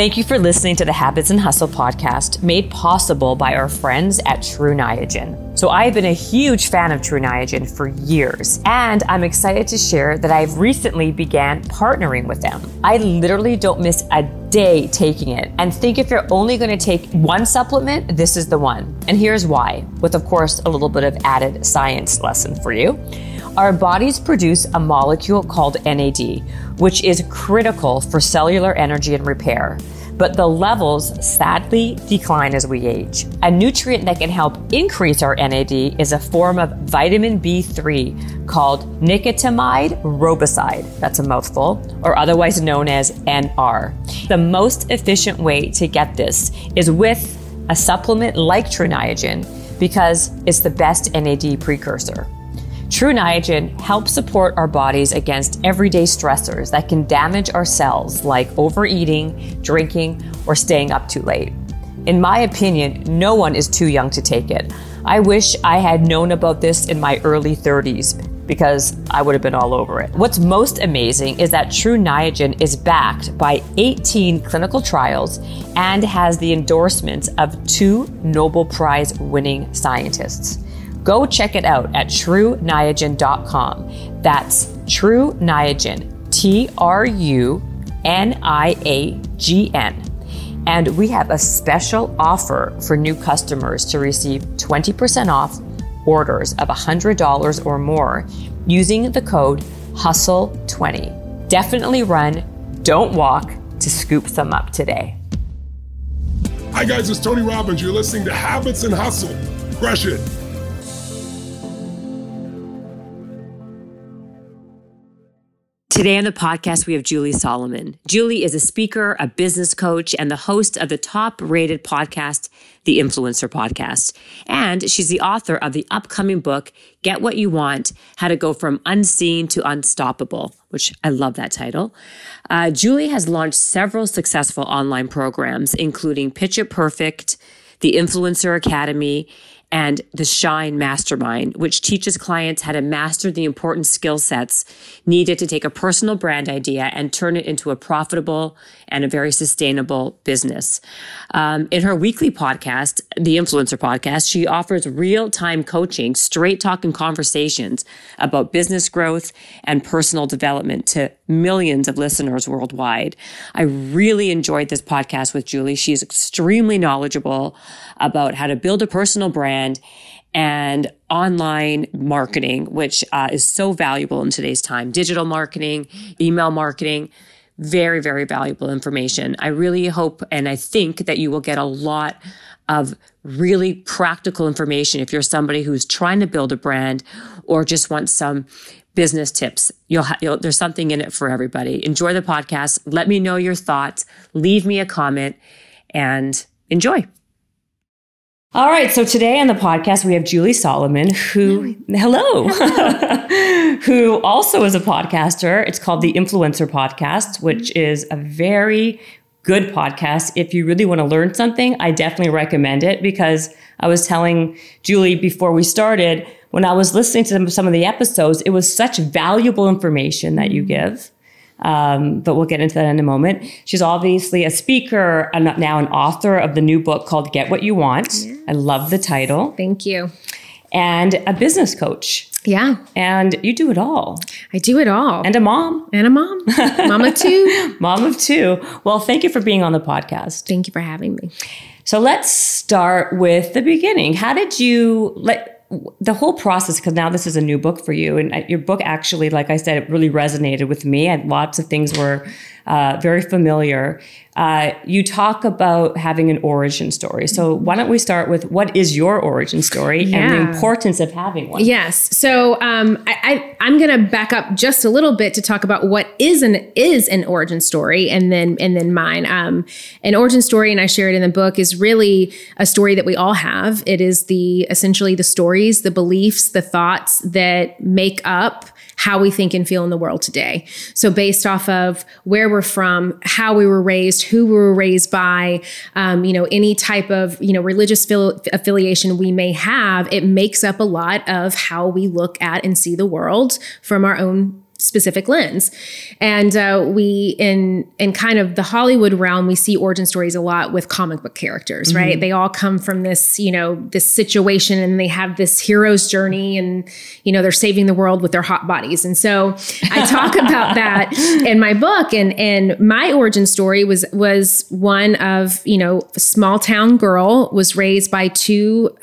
Thank you for listening to the Habits and Hustle podcast, made possible by our friends at True Niagen. So I've been a huge fan of True Niagen for years, and I'm excited to share that I've recently began partnering with them. I literally don't miss a day taking it, and think if you're only going to take one supplement, this is the one. And here's why, with of course a little bit of added science lesson for you. Our bodies produce a molecule called NAD, which is critical for cellular energy and repair. But the levels sadly decline as we age. A nutrient that can help increase our NAD is a form of vitamin B3 called nicotinamide riboside, that's a mouthful, or otherwise known as NR. The most efficient way to get this is with a supplement like True Niagen, because it's the best NAD precursor. True Niagen helps support our bodies against everyday stressors that can damage our cells, like overeating, drinking, or staying up too late. In my opinion, no one is too young to take it. I wish I had known about this in my early 30s, because I would have been all over it. What's most amazing is that True Niagen is backed by 18 clinical trials and has the endorsements of 2 Nobel Prize winning scientists. Go check it out at TrueNiagen.com. That's True Niagen, TRUNIAGN. And we have a special offer for new customers to receive 20% off orders of $100 or more using the code HUSTLE20. Definitely run, don't walk, to scoop some up today. Hi guys, it's Tony Robbins. You're listening to Habits and Hustle. Crush it. Today on the podcast, we have Julie Solomon. Julie is a speaker, a business coach, and the host of the top-rated podcast, The Influencer Podcast. And she's the author of the upcoming book, Get What You Want, How to Go From Unseen to Unstoppable, which I love that title. Julie has launched several successful online programs, including Pitch It Perfect, The Influencer Academy, and the Shine Mastermind, which teaches clients how to master the important skill sets needed to take a personal brand idea and turn it into a profitable and a very sustainable business. In her weekly podcast, The Influencer Podcast, she offers real-time coaching, straight-talking conversations about business growth and personal development to millions of listeners worldwide. I really enjoyed this podcast with Julie. She's extremely knowledgeable about how to build a personal brand and online marketing, which is so valuable in today's time. Digital marketing, email marketing, very, very valuable information. I really hope and I think that you will get a lot of really practical information if you're somebody who's trying to build a brand or just wants some business tips. There's something in it for everybody. Enjoy the podcast. Let me know your thoughts. Leave me a comment and enjoy. All right. So today on the podcast, we have Julie Solomon, who also is a podcaster. It's called The Influencer Podcast, which is a very good podcast. If you really want to learn something, I definitely recommend it, because I was telling Julie before we started, when I was listening to some of the episodes, it was such valuable information that you give. But we'll get into that in a moment. She's obviously a speaker and now an author of the new book called Get What You Want. Yeah. I love the title. Thank you. And a business coach. Yeah. And you do it all. I do it all. And a mom. Mom of two. Mom of two. Well, thank you for being on the podcast. Thank you for having me. So let's start with the beginning. How did you... the whole process, because now this is a new book for you, and your book actually, like I said, it really resonated with me, and lots of things were very familiar. You talk about having an origin story. So why don't we start with what is your origin story and the importance of having one? Yes. So I'm going to back up just a little bit to talk about what is an origin story, and then mine. An origin story, and I share it in the book, is really a story that we all have. It is essentially the story, the beliefs, the thoughts that make up how we think and feel in the world today. So based off of where we're from, how we were raised, who we were raised by, any type of, religious affiliation we may have, it makes up a lot of how we look at and see the world from our own specific lens. And we, in kind of the Hollywood realm, we see origin stories a lot with comic book characters, mm-hmm. right? They all come from this, you know, this situation, and they have this hero's journey, and, you know, they're saving the world with their hot bodies. And so I talk about that in my book. And my origin story was one of, you know, a small town girl, was raised by two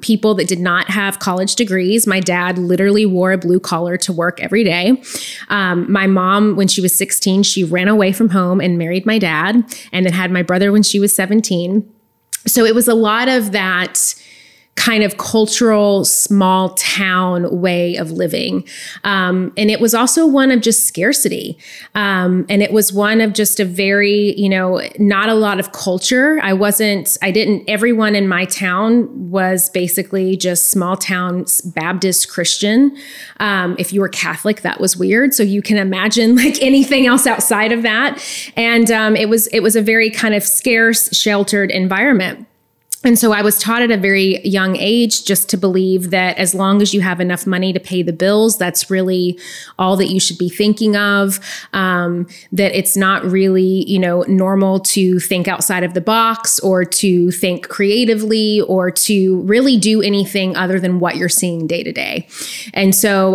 people that did not have college degrees. My dad literally wore a blue collar to work every day. My mom, when she was 16, she ran away from home and married my dad, and then had my brother when she was 17. So it was a lot of that kind of cultural, small town way of living. And it was also one of just scarcity. And it was one of just a very, you know, not a lot of culture. Everyone in my town was basically just small town Baptist Christian. If you were Catholic, that was weird. So you can imagine like anything else outside of that. And it was a very kind of scarce, sheltered environment. And so I was taught at a very young age just to believe that as long as you have enough money to pay the bills, that's really all that you should be thinking of, that it's not really, you know, normal to think outside of the box or to think creatively or to really do anything other than what you're seeing day to day. And so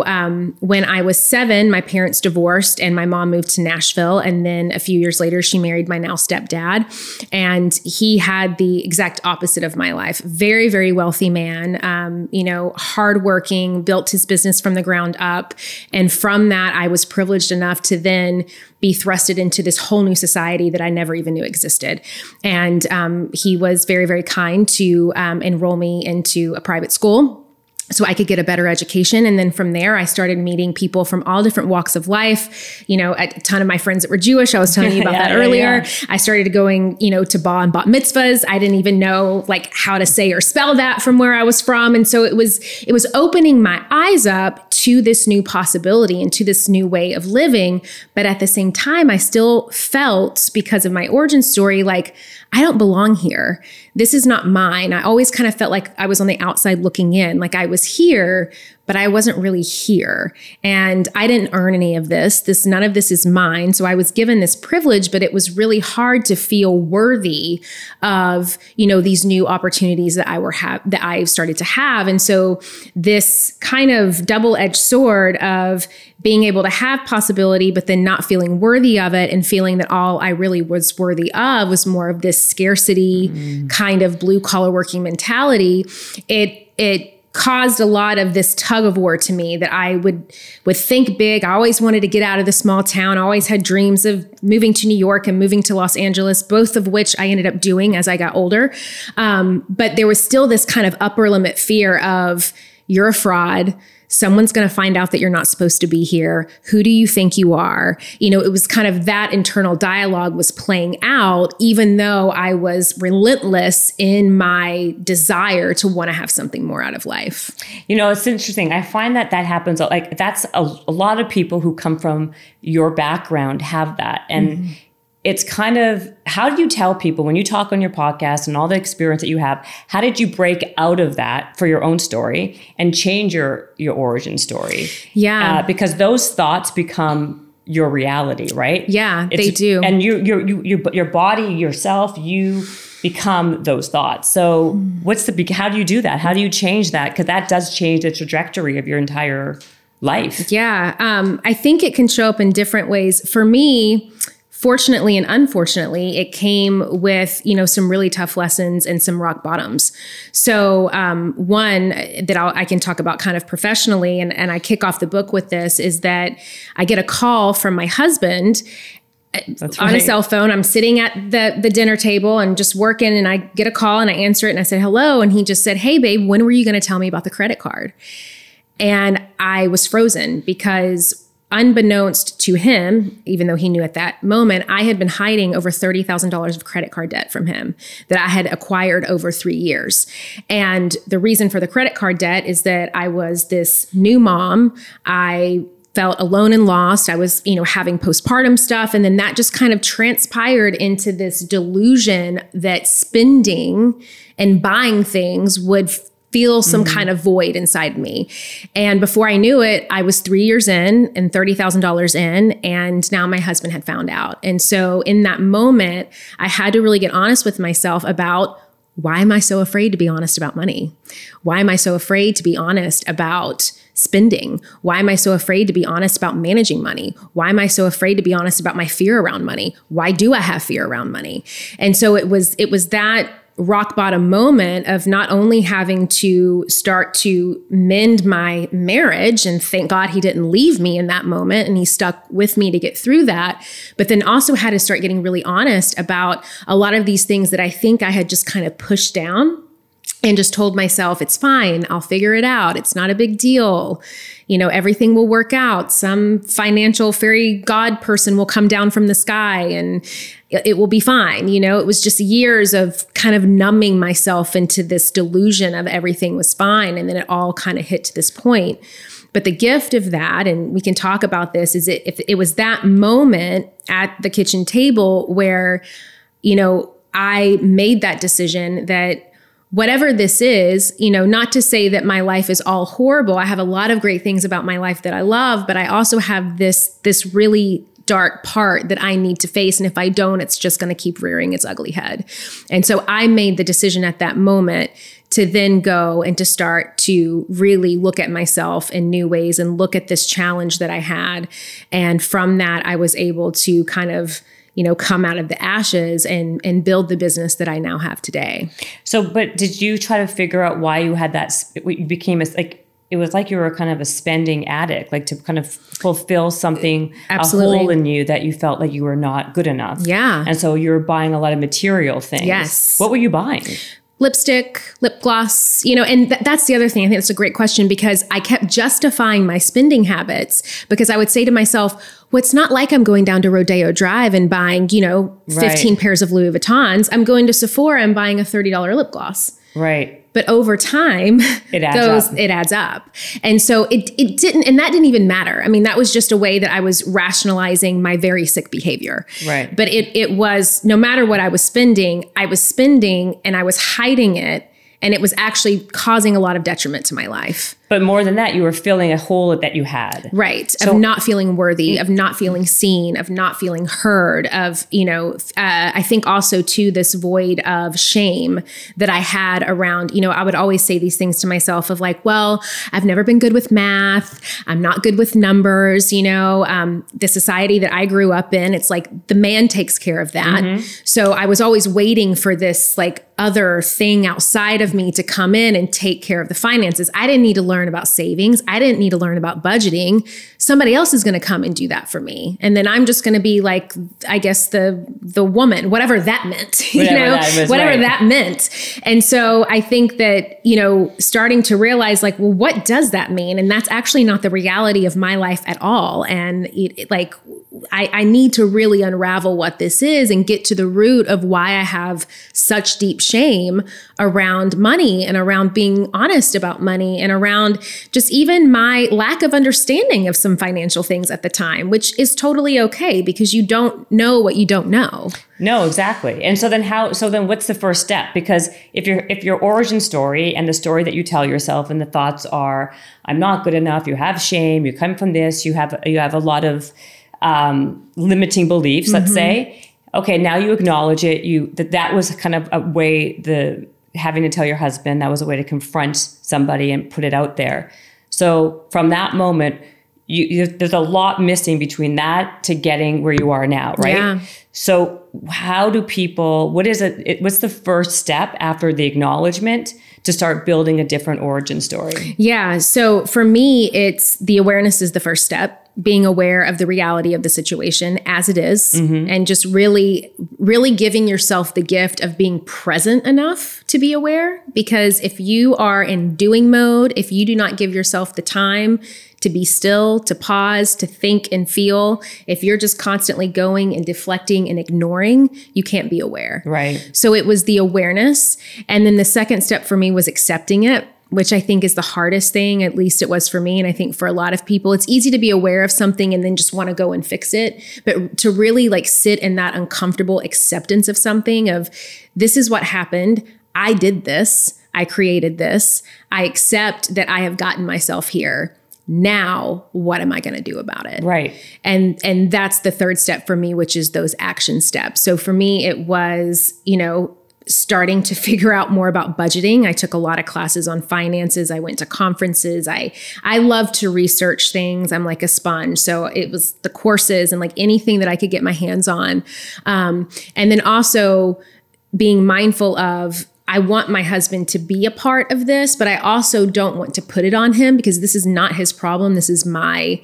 when I was 7, my parents divorced and my mom moved to Nashville. And then a few years later, she married my now stepdad. And he had the exact opposite of my life. Very, very wealthy man, you know, hardworking, built his business from the ground up. And from that, I was privileged enough to then be thrusted into this whole new society that I never even knew existed. And he was very, very kind to enroll me into a private school so I could get a better education. And then from there, I started meeting people from all different walks of life. You know, a ton of my friends that were Jewish, I was telling you about that earlier. Yeah. I started going, you know, to bar and bat mitzvahs. I didn't even know like how to say or spell that from where I was from. And so it was opening my eyes up to this new possibility and to this new way of living. But at the same time, I still felt, because of my origin story, like I don't belong here. This is not mine. I always kind of felt like I was on the outside looking in, like I was here, but I wasn't really here. And I didn't earn any of this. None of this is mine. So I was given this privilege, but it was really hard to feel worthy of, you know, these new opportunities that that I started to have. And so this kind of double-edged sword of being able to have possibility, but then not feeling worthy of it, and feeling that all I really was worthy of was more of this scarcity kind of blue collar working mentality. It caused a lot of this tug of war to me, that I would think big. I always wanted to get out of the small town. I always had dreams of moving to New York and moving to Los Angeles, both of which I ended up doing as I got older. But there was still this kind of upper limit fear of, you're a fraud. Someone's going to find out that you're not supposed to be here. Who do you think you are? You know, it was kind of that internal dialogue was playing out, even though I was relentless in my desire to want to have something more out of life. You know, it's interesting. I find that happens. Like, that's a lot of people who come from your background have that. And it's kind of, how do you tell people when you talk on your podcast and all the experience that you have, how did you break out of that for your own story and change your origin story? Yeah. Because those thoughts become your reality, right? Yeah, they do. And your body, yourself, you become those thoughts. So how do you do that? How do you change that? Because that does change the trajectory of your entire life. Yeah. I think it can show up in different ways. For me, fortunately and unfortunately, it came with, you know, some really tough lessons and some rock bottoms. So one that I can talk about kind of professionally, and I kick off the book with this, is that I get a call from my husband on a cell phone. I'm sitting at the dinner table and just working, and I get a call and I answer it and I said, hello. And he just said, hey, babe, when were you going to tell me about the credit card? And I was frozen, because unbeknownst to him, even though he knew at that moment, I had been hiding over $30,000 of credit card debt from him that I had acquired over 3 years. And the reason for the credit card debt is that I was this new mom. I felt alone and lost. I was, you know, having postpartum stuff. And then that just kind of transpired into this delusion that spending and buying things would feel some kind of void inside me. And before I knew it, I was 3 years in and $30,000 in, and now my husband had found out. And so in that moment, I had to really get honest with myself about, why am I so afraid to be honest about money? Why am I so afraid to be honest about spending? Why am I so afraid to be honest about managing money? Why am I so afraid to be honest about my fear around money? Why do I have fear around money? And so it was that rock bottom moment of not only having to start to mend my marriage, and thank God he didn't leave me in that moment and he stuck with me to get through that, but then also had to start getting really honest about a lot of these things that I think I had just kind of pushed down and just told myself, it's fine, I'll figure it out, it's not a big deal. You know, everything will work out. Some financial fairy god person will come down from the sky and it will be fine. You know, it was just years of kind of numbing myself into this delusion of everything was fine. And then it all kind of hit to this point. But the gift of that, and we can talk about this, is it was that moment at the kitchen table where, you know, I made that decision that whatever this is, you know, not to say that my life is all horrible. I have a lot of great things about my life that I love, but I also have this really dark part that I need to face. And if I don't, it's just going to keep rearing its ugly head. And so I made the decision at that moment to then go and to start to really look at myself in new ways and look at this challenge that I had. And from that, I was able to kind of, you know, come out of the ashes and build the business that I now have today. So, but did you try to figure out why you had that, you became it was like you were kind of a spending addict, like to kind of fulfill something, Absolutely. A hole in you that you felt like you were not good enough. Yeah. And so you were buying a lot of material things. Yes. What were you buying? Lipstick, lip gloss, you know, and that's the other thing. I think that's a great question because I kept justifying my spending habits because I would say to myself, well, it's not like I'm going down to Rodeo Drive and buying, you know, 15 right. pairs of Louis Vuittons. I'm going to Sephora and buying a $30 lip gloss. Right. But over time, it adds up. And so that didn't even matter. I mean, that was just a way that I was rationalizing my very sick behavior. Right. But it was, no matter what I was spending and I was hiding it. And it was actually causing a lot of detriment to my life. But more than that, you were filling a hole that you had. Right. So, of not feeling worthy, of not feeling seen, of not feeling heard, of, you know, I think also too, this void of shame that I had around, you know, I would always say these things to myself of like, well, I've never been good with math. I'm not good with numbers. You know, the society that I grew up in, it's like the man takes care of that. Mm-hmm. So I was always waiting for this like other thing outside of me to come in and take care of the finances. I didn't need to learn about savings. I didn't need to learn about budgeting. Somebody else is going to come and do that for me. And then I'm just going to be like, I guess the woman, whatever that meant, you know, whatever that meant. And so I think that, you know, starting to realize like, well, what does that mean? And that's actually not the reality of my life at all. And I need to really unravel what this is and get to the root of why I have such deep shame around money and around being honest about money and around just even my lack of understanding of some financial things at the time, which is totally okay because you don't know what you don't know. No, exactly. And so then what's the first step? Because if your origin story and the story that you tell yourself and the thoughts are, I'm not good enough, you have shame, you come from this, you have a lot of limiting beliefs, let's say. Okay, now you acknowledge it. That was kind of a way, having to tell your husband, that was a way to confront somebody and put it out there. So from that moment, there's a lot missing between that to getting where you are now, right? Yeah. So how do people, what's the first step after the acknowledgement to start building a different origin story? Yeah, so for me, it's the awareness is the first step. Being aware of the reality of the situation as it is, and just really, really giving yourself the gift of being present enough to be aware. Because if you are in doing mode, if you do not give yourself the time to be still, to pause, to think and feel, if you're just constantly going and deflecting and ignoring, you can't be aware. Right. So it was the awareness. And then the second step for me was accepting it, which I think is the hardest thing, at least it was for me. And I think for a lot of people, it's easy to be aware of something and then just want to go and fix it. But to really like sit in that uncomfortable acceptance of something of, this is what happened. I did this. I created this. I accept that I have gotten myself here. Now, what am I going to do about it? Right. And that's the third step for me, which is those action steps. So for me, it was, starting to figure out more about budgeting. I took a lot of classes on finances. I went to conferences. I love to research things. I'm like a sponge. So it was the courses and like anything that I could get my hands on. And then also being mindful of, I want my husband to be a part of this, but I also don't want to put it on him because this is not his problem. This is my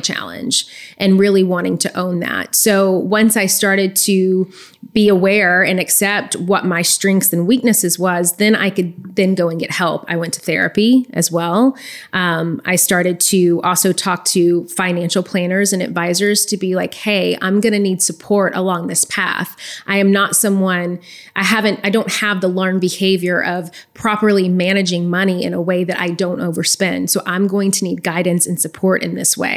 challenge, and really wanting to own that. So once I started to be aware and accept what my strengths and weaknesses was, then I could then go and get help. I went to therapy as well. I started to also talk to financial planners and advisors to be like, hey, I'm going to need support along this path. I am not someone, I don't have the learned behavior of properly managing money in a way that I don't overspend. So I'm going to need guidance and support in this way.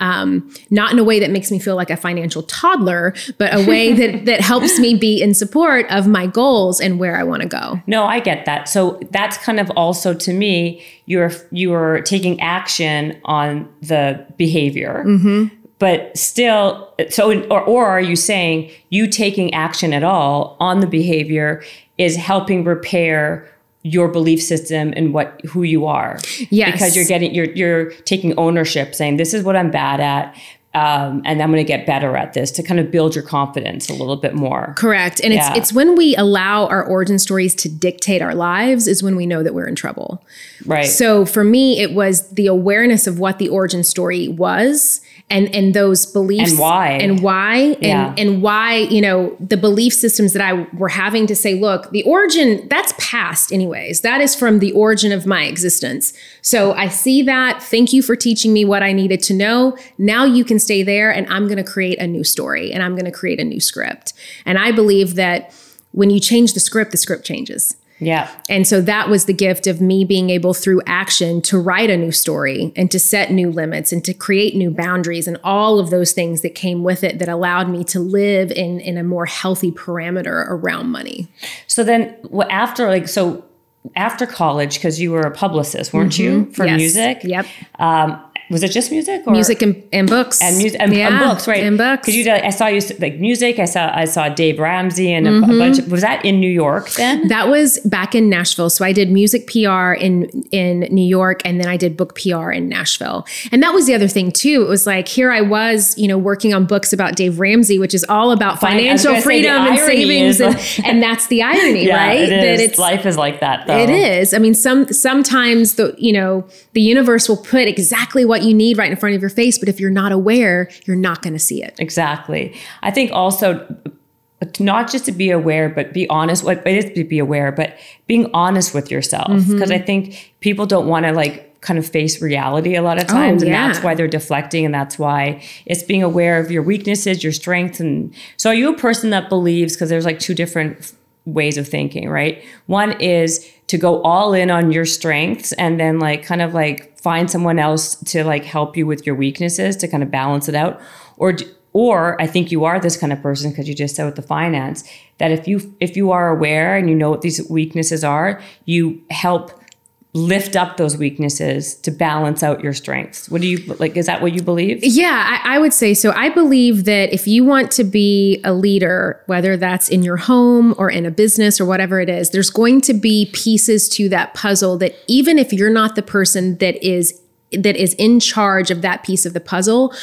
Not in a way that makes me feel like a financial toddler, but a way that helps me be in support of my goals and where I want to go. No, I get that. So that's kind of also, to me, you're taking action on the behavior, mm-hmm. but still, or are you saying you taking action at all on the behavior is helping repair your belief system and who you are? Yes. Because you're taking ownership, saying this is what I'm bad at. And I'm going to get better at this, to kind of build your confidence a little bit more. Correct. And it's when we allow our origin stories to dictate our lives is when we know that we're in trouble. Right. So for me, it was the awareness of what the origin story was and those beliefs and why, the belief systems that I were having to say, look, the origin, that's past anyways. That is from the origin of my existence. So I see that. Thank you for teaching me what I needed to know. Now you can stay there, and I'm going to create a new story, and I'm going to create a new script. And I believe that when you change the script changes. Yeah. And so that was the gift of me being able through action to write a new story and to set new limits and to create new boundaries and all of those things that came with it that allowed me to live in a more healthy parameter around money. So then after college, because you were a publicist, weren't mm-hmm. you, for yes. music? Yep. Was it just music? Or? Music and books. And music and books, right? And books. Because I saw you like music. I saw Dave Ramsey and mm-hmm. a bunch. Was that in New York then? That was back in Nashville. So I did music PR in New York, and then I did book PR in Nashville. And that was the other thing too. It was like, here I was, working on books about Dave Ramsey, which is all about financial freedom and savings, and that's the irony, yeah, right? Life is like that, though. It is. I mean, sometimes the universe will put exactly what you need right in front of your face, but if you're not aware, you're not going to see it. Exactly. I think also not just to be aware, but be honest. It is to be aware, but being honest with yourself, because mm-hmm. I think people don't want to kind of face reality a lot of times. Oh, yeah. And that's why they're deflecting. And that's why it's being aware of your weaknesses, your strengths. And so are you a person that believes, because there's two different ways of thinking, right? One is to go all in on your strengths and then find someone else to help you with your weaknesses to kind of balance it out. Or I think you are this kind of person, because you just said with the finance, that if you are aware and you know what these weaknesses are, you help lift up those weaknesses to balance out your strengths. What do you is that what you believe? Yeah, I would say so. I believe that if you want to be a leader, whether that's in your home or in a business or whatever it is, there's going to be pieces to that puzzle that even if you're not the person that is in charge of that piece of the puzzle,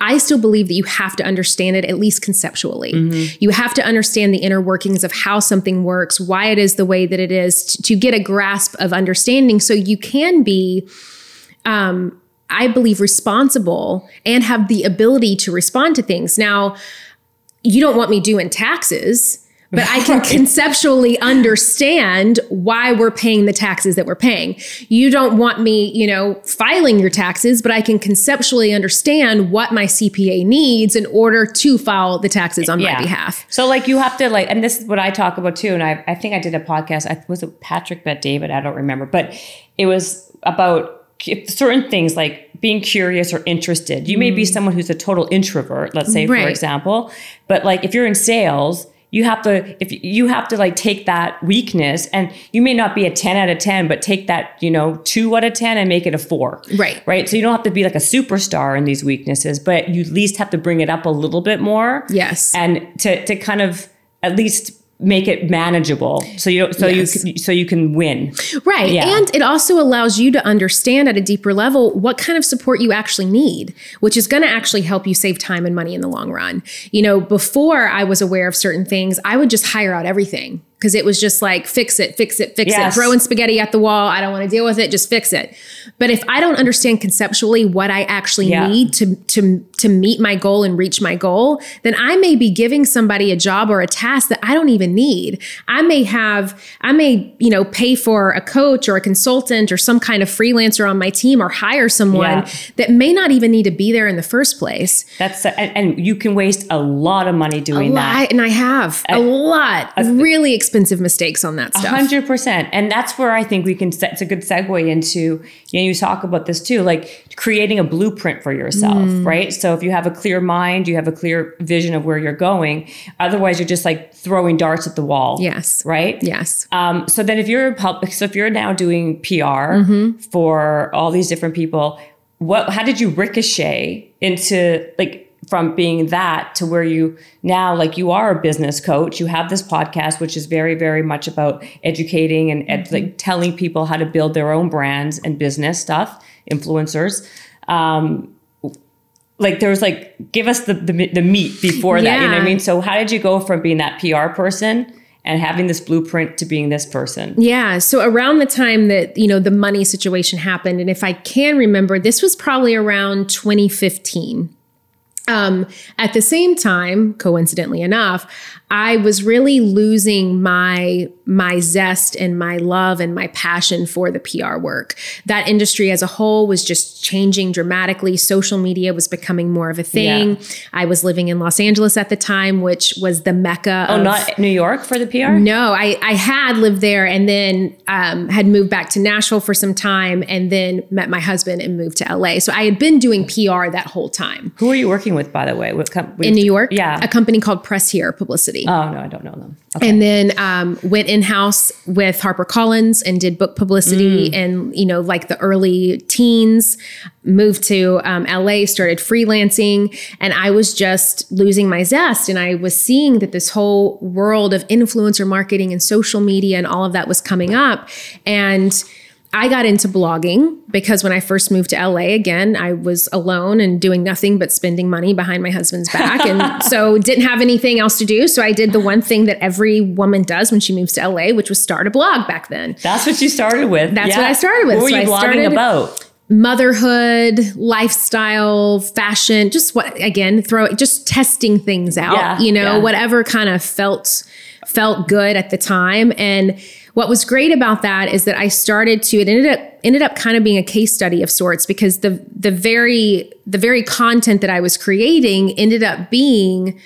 I still believe that you have to understand it, at least conceptually. Mm-hmm. You have to understand the inner workings of how something works, why it is the way that it is, to get a grasp of understanding so you can be, I believe, responsible and have the ability to respond to things. Now, you don't want me doing taxes, but I can conceptually understand why we're paying the taxes that we're paying. You don't want me, filing your taxes, but I can conceptually understand what my CPA needs in order to file the taxes on my behalf. So you have to and this is what I talk about too. And I think I did a podcast. Was it Patrick, but David? I don't remember, but it was about certain things like being curious or interested. You may be someone who's a total introvert, let's say, for example, but if you're in sales, You have to, if you have to like take that weakness, and you may not be a 10 out of 10, but take that, 2 out of 10 and make it a 4. Right. Right. So you don't have to be like a superstar in these weaknesses, but you at least have to bring it up a little bit more. Yes. And to kind of at least make it manageable, so you can win. Right. Yeah. And it also allows you to understand at a deeper level what kind of support you actually need, which is going to actually help you save time and money in the long run. Before I was aware of certain things, I would just hire out everything because it was just like, fix it, yes. Throwing spaghetti at the wall. I don't want to deal with it. Just fix it. But if I don't understand conceptually what I actually need to meet my goal and reach my goal, then I may be giving somebody a job or a task that I don't even need. I may pay for a coach or a consultant or some kind of freelancer on my team, or hire someone that may not even need to be there in the first place. And you can waste a lot of money doing that. And I have really expensive mistakes on that stuff. 100%. And that's where I think we can set, it's a good segue into, you talk about this too, like creating a blueprint for yourself, right? So if you have a clear mind, you have a clear vision of where you're going. Otherwise, you're just like throwing darts at the wall. Yes. Right? Yes. So then if you're public, so if you're now doing PR for all these different people, how did you ricochet into from being that to where you now, you are a business coach, you have this podcast, which is very, very much about educating and telling people how to build their own brands and business stuff, influencers. Give us the meat before that, you know what I mean? So how did you go from being that PR person and having this blueprint to being this person? Yeah. So around the time that, the money situation happened, and if I can remember, this was probably around 2015. At the same time, coincidentally enough, I was really losing my zest and my love and my passion for the PR work. That industry as a whole was just changing dramatically. Social media was becoming more of a thing. Yeah. I was living in Los Angeles at the time, which was the mecca of... Oh, not New York for the PR? No, I had lived there, and then had moved back to Nashville for some time, and then met my husband and moved to LA. So I had been doing PR that whole time. Who are you working with, by the way? In New York? Yeah. A company called Press Here Publicity. Oh, no, I don't know them. Okay. And then went in-house with Harper Collins and did book publicity and, the early teens. Moved to LA, started freelancing, and I was just losing my zest. And I was seeing that this whole world of influencer marketing and social media and all of that was coming up. And I got into blogging because when I first moved to LA, again, I was alone and doing nothing but spending money behind my husband's back. And so didn't have anything else to do. So I did the one thing that every woman does when she moves to LA, which was start a blog back then. That's what you started with. That's what I started with. What were you blogging about? Motherhood, lifestyle, fashion, just testing things out, whatever kind of felt good at the time. And what was great about that is that I started to, it ended up kind of being a case study of sorts, because the very content that I was creating ended up being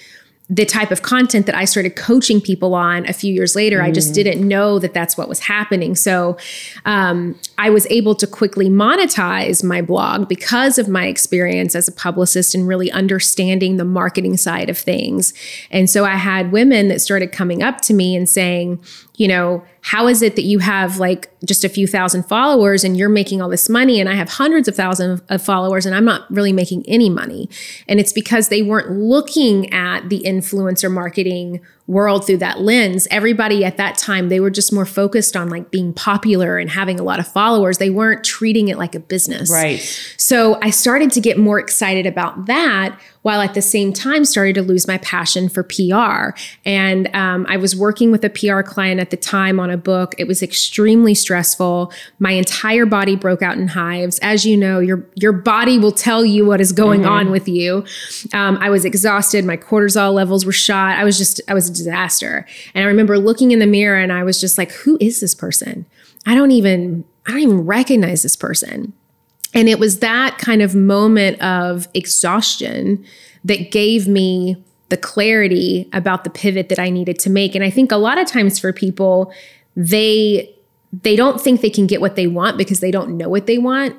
the type of content that I started coaching people on a few years later. I just didn't know that that's what was happening. So I was able to quickly monetize my blog because of my experience as a publicist and really understanding the marketing side of things. And so I had women that started coming up to me and saying, how is it that you have just a few thousand followers and you're making all this money, and I have hundreds of thousands of followers and I'm not really making any money? And it's because they weren't looking at the influencer marketing world through that lens. Everybody at that time, they were just more focused on being popular and having a lot of followers. They weren't treating it like a business. Right. So I started to get more excited about that, while at the same time started to lose my passion for PR. And I was working with a PR client at the time on a book. It was extremely stressful. My entire body broke out in hives. As you know, your body will tell you what is going on with you. I was exhausted. My cortisol levels were shot. I was a disaster. And I remember looking in the mirror and I was just like, who is this person? I don't even recognize this person. And it was that kind of moment of exhaustion that gave me the clarity about the pivot that I needed to make. And I think a lot of times for people, they don't think they can get what they want because they don't know what they want.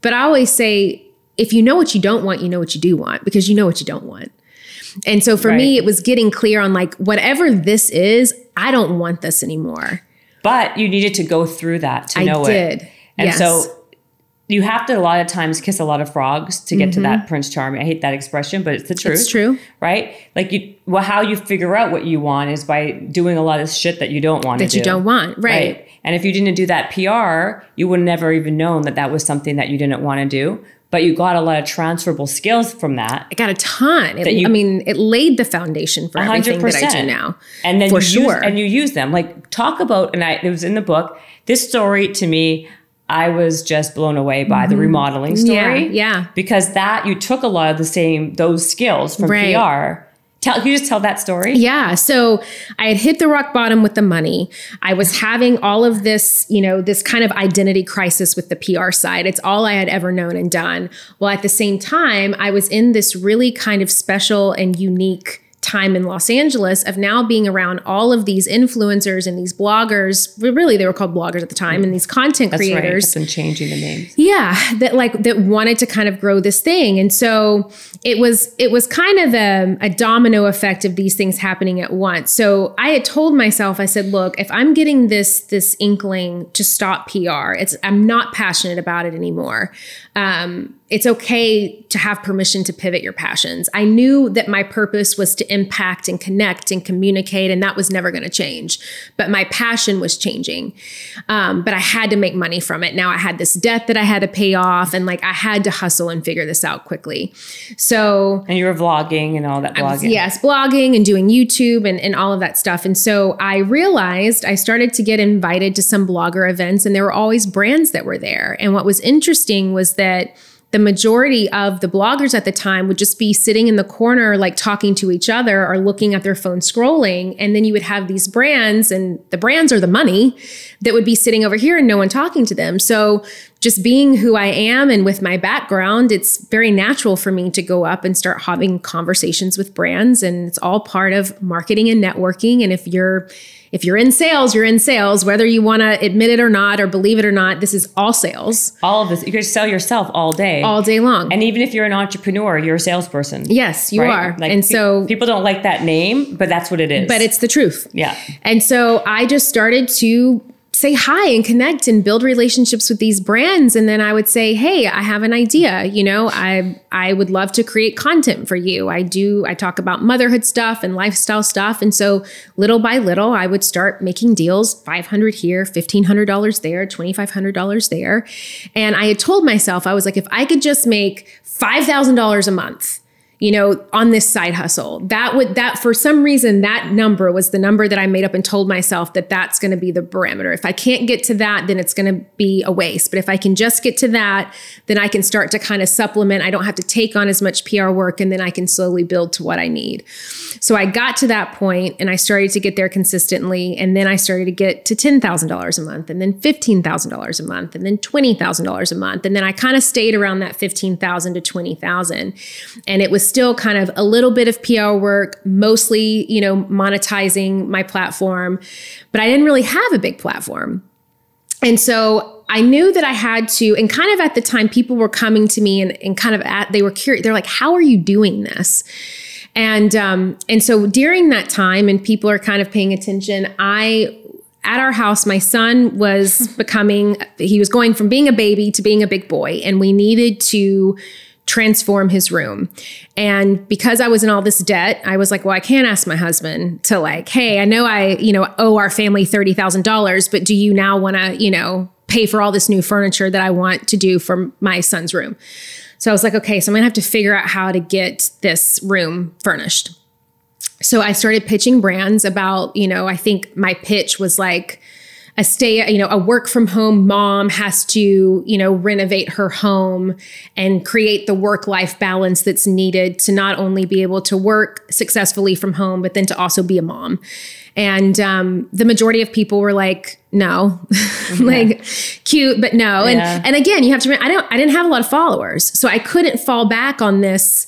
But I always say, if you know what you don't want, you know what you do want, because you know what you don't want. And so for me, it was getting clear on like, whatever this is, I don't want this anymore. But you needed to go through that to know it. I did. And so you have to a lot of times kiss a lot of frogs to get to that Prince Charming. I hate that expression, but it's the truth. It's true. Right? Like how you figure out what you want is by doing a lot of shit that you don't want to do. That you don't want. Right. And if you didn't do that PR, you would have never even known that that was something that you didn't want to do. But you got a lot of transferable skills from that. I got a ton. It laid the foundation for 100%. Everything that I do now. And then you use them. Like talk about, and it was in the book, this story to me, I was just blown away by the remodeling story. Yeah. Because that you took a lot of those skills from PR. Can you just tell that story? Yeah. So I had hit the rock bottom with the money. I was having all of this, this kind of identity crisis with the PR side. It's all I had ever known and done. Well, at the same time, I was in this really kind of special and unique time in Los Angeles of now being around all of these influencers and these bloggers. Really, they were called bloggers at the time, and these content creators. That's right. That's been changing the names. Yeah, that wanted to kind of grow this thing, and so it was kind of a domino effect of these things happening at once. So I had told myself, I said, look, if I'm getting this inkling to stop PR, I'm not passionate about it anymore. It's okay to have permission to pivot your passions. I knew that my purpose was to impact and connect and communicate, and that was never going to change. But my passion was changing. But I had to make money from it. Now I had this debt that I had to pay off, and I had to hustle and figure this out quickly. So. And you were vlogging and all that blogging. Yes, blogging and doing YouTube and all of that stuff. And so I realized I started to get invited to some blogger events, and there were always brands that were there. And what was interesting was that the majority of the bloggers at the time would just be sitting in the corner, talking to each other or looking at their phone scrolling. And then you would have these brands, and the brands are the money that would be sitting over here and no one talking to them. So just being who I am and with my background, it's very natural for me to go up and start having conversations with brands. And it's all part of marketing and networking. And if you're in sales, you're in sales, whether you want to admit it or not, or believe it or not, this is all sales. All of this. You could sell yourself all day. All day long. And even if you're an entrepreneur, you're a salesperson. Yes, you are. And so people don't like that name, but that's what it is. But it's the truth. Yeah. And so I just started to say hi and connect and build relationships with these brands. And then I would say, hey, I have an idea. I would love to create content for you. I talk about motherhood stuff and lifestyle stuff. And so little by little, I would start making deals, $500 here, $1,500 there, $2,500 there. And I had told myself, I was like, if I could just make $5,000 a month, on this side hustle, that for some reason, that number was the number that I made up and told myself that's going to be the parameter. If I can't get to that, then it's going to be a waste. But if I can just get to that, then I can start to kind of supplement. I don't have to take on as much PR work, and then I can slowly build to what I need. So I got to that point, and I started to get there consistently. And then I started to get to $10,000 a month, and then $15,000 a month, and then $20,000 a month. And then I kind of stayed around that $15,000 to $20,000. And it was still kind of a little bit of PR work, mostly, monetizing my platform, but I didn't really have a big platform. And so I knew that I had to, and kind of at the time people were coming to me and kind of they were curious. They're like, how are you doing this? And so during that time, and people are kind of paying attention, at our house, my son was he was going from being a baby to being a big boy, and we needed to transform his room. And because I was in all this debt, I was like, well, I can't ask my husband to hey, I know I, owe our family $30,000, but do you now want to, pay for all this new furniture that I want to do for my son's room? So I was like, okay, so I'm going to have to figure out how to get this room furnished. So I started pitching brands about, I think my pitch was a work from home mom has to, renovate her home and create the work-life balance that's needed to not only be able to work successfully from home, but then to also be a mom. And the majority of people were like, no, cute, but no. Yeah. And again, you have to, I didn't have a lot of followers, so I couldn't fall back on this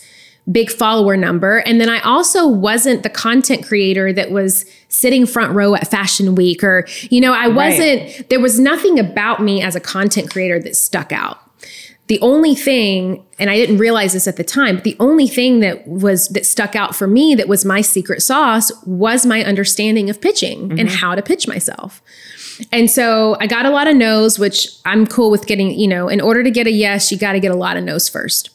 big follower number. And then I also wasn't the content creator that was sitting front row at Fashion Week or, I wasn't, there was nothing about me as a content creator that stuck out. the only thing, and I didn't realize this at the time, but the only thing that stuck out for me that was my secret sauce was my understanding of pitching and how to pitch myself. And so I got a lot of no's, which I'm cool with getting, you know, in order to get a yes, you got to get a lot of no's first.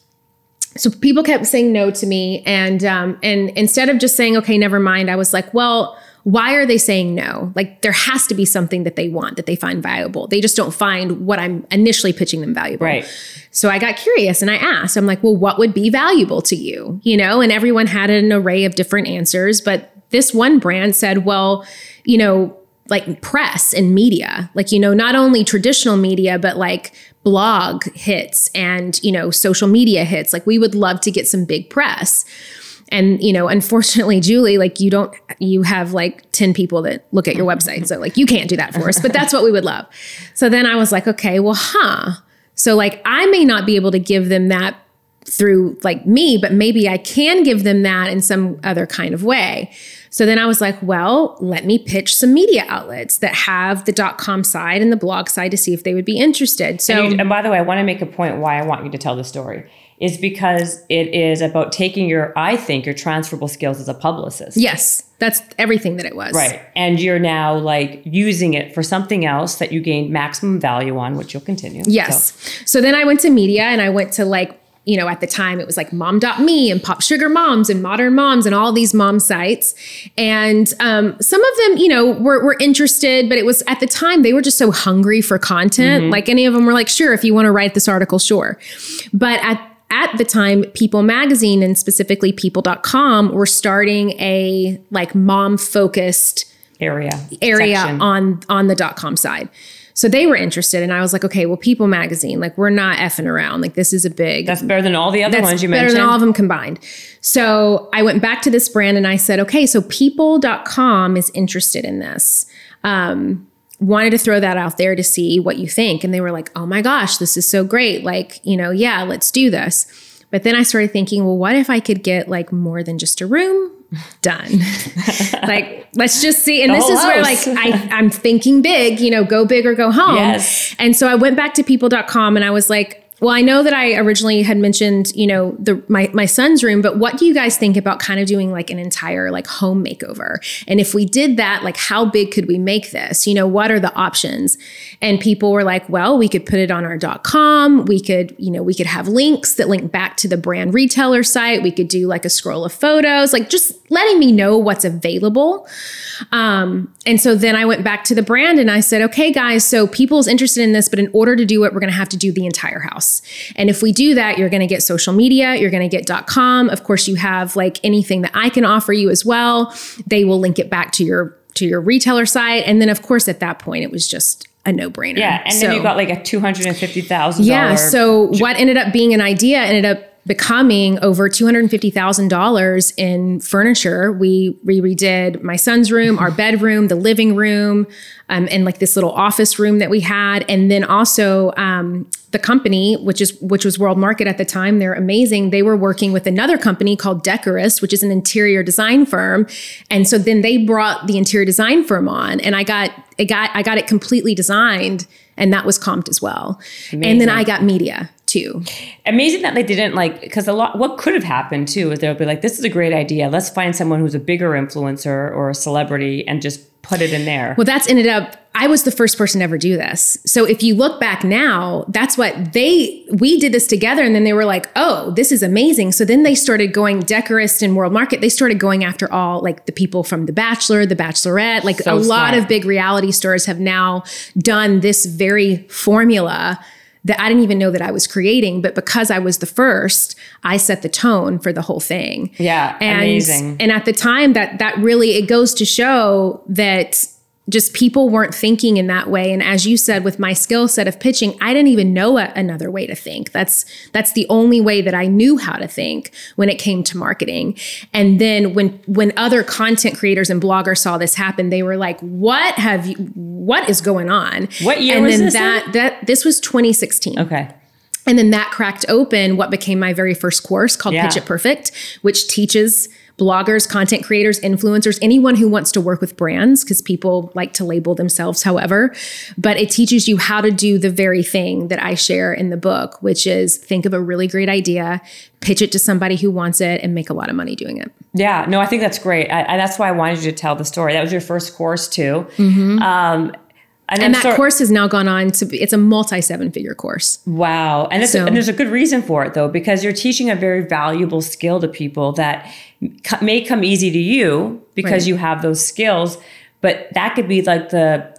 So people kept saying no to me. And instead of just saying, okay, never mind, I was like, well, why are they saying no? Like, there has to be something that they want, that they find valuable. They just don't find what I'm initially pitching them valuable. Right. So I got curious and I asked, I'm like, well, what would be valuable to you? You know, and everyone had an array of different answers, but this one brand said, well, you know, like press and media, like, you know, not only traditional media, but like blog hits and, you know, social media hits. Like, we would love to get some big press. And, you know, unfortunately, Julie, like, you have like 10 people that look at your website. So like, you can't do that for us, but that's what we would love. So then I was like, okay, well, so like, I may not be able to give them that through like me, but maybe I can give them that in some other kind of way. So then I was like, well, let me pitch some media outlets that have the .com side and the blog side to see if they would be interested. So, and by the way, I want to make a point why I want you to tell the story. Is because it is about taking your transferable skills as a publicist. Yes, that's everything that it was. Right. And you're now like using it for something else that you gained maximum value on, which you'll continue. Yes. So then I went to media and I went to like, you know, at the time it was like mom.me and Pop Sugar Moms and Modern Moms and all these mom sites. And some of them, you know, were interested, but it was at the time they were just so hungry for content. Like any of them were like, sure, if you want to write this article, sure. But at the time, People Magazine and specifically people.com were starting a like mom focused area section on the .com side. So they were interested. And I was like, okay, well, People Magazine, like, we're not effing around. Like, this is a big... That's better than all the other ones you mentioned. Better than all of them combined. So I went back to this brand and I said, okay, so people.com is interested in this. Wanted to throw that out there to see what you think. And they were like, oh my gosh, this is so great. Like, you know, yeah, let's do this. But then I started thinking, well, what if I could get like more than just a room done? Like, let's just see. And this is where like, I'm thinking big, you know, go big or go home. Yes. And so I went back to people.com and I was like, well, I know that I originally had mentioned, you know, my son's room, but what do you guys think about kind of doing like an entire like home makeover? And if we did that, like how big could we make this? You know, what are the options? And people were like, well, we could put it on our .com. We could, you know, we could have links that link back to the brand retailer site. We could do like a scroll of photos, like just letting me know what's available. And so then I went back to the brand and I said, okay, guys, so people's interested in this, but in order to do it, we're going to have to do the entire house. And if we do that, you're going to get social media, you're going to get .com. Of course, you have like anything that I can offer you as well. They will link it back to your retailer site. And then of course, at that point, it was just a no-brainer. Yeah. And so, then you got like a $250,000. Yeah. So what ended up being an idea ended up becoming over $250,000 in furniture. We redid my son's room, our bedroom, the living room, and like this little office room that we had. And then also the company, which was World Market at the time, they're amazing. They were working with another company called Decorist, which is an interior design firm. And so then they brought the interior design firm on and I got it completely designed and that was comped as well. Amazing. And then I got media. Too. Amazing that they didn't like, because what could have happened too is they'll be like, this is a great idea. Let's find someone who's a bigger influencer or a celebrity and just put it in there. Well, that's ended up, I was the first person to ever do this. So if you look back now, that's what we did this together. And then they were like, oh, this is amazing. So then they started going Decorist and World Market. They started going after all, like the people from The Bachelor, The Bachelorette, like so a lot of big reality stars have now done this very formula that I didn't even know that I was creating, but because I was the first, I set the tone for the whole thing. Yeah, amazing. And at the time that really, it goes to show that just people weren't thinking in that way. And as you said, with my skill set of pitching, I didn't even know another way to think. That's the only way that I knew how to think when it came to marketing. And then when other content creators and bloggers saw this happen, they were like, what is going on? What year was this? And then this was 2016. Okay. And then that cracked open what became my very first course called Pitch It Perfect, which teaches bloggers, content creators, influencers, anyone who wants to work with brands, because people like to label themselves however, but it teaches you how to do the very thing that I share in the book, which is think of a really great idea, pitch it to somebody who wants it, and make a lot of money doing it. Yeah, no, I think that's great. And that's why I wanted you to tell the story. That was your first course too. Mm-hmm. And that course has now gone on to be, it's a multi-seven-figure course. Wow. And there's a good reason for it though, because you're teaching a very valuable skill to people that may come easy to you because right. you have those skills, but that could be like the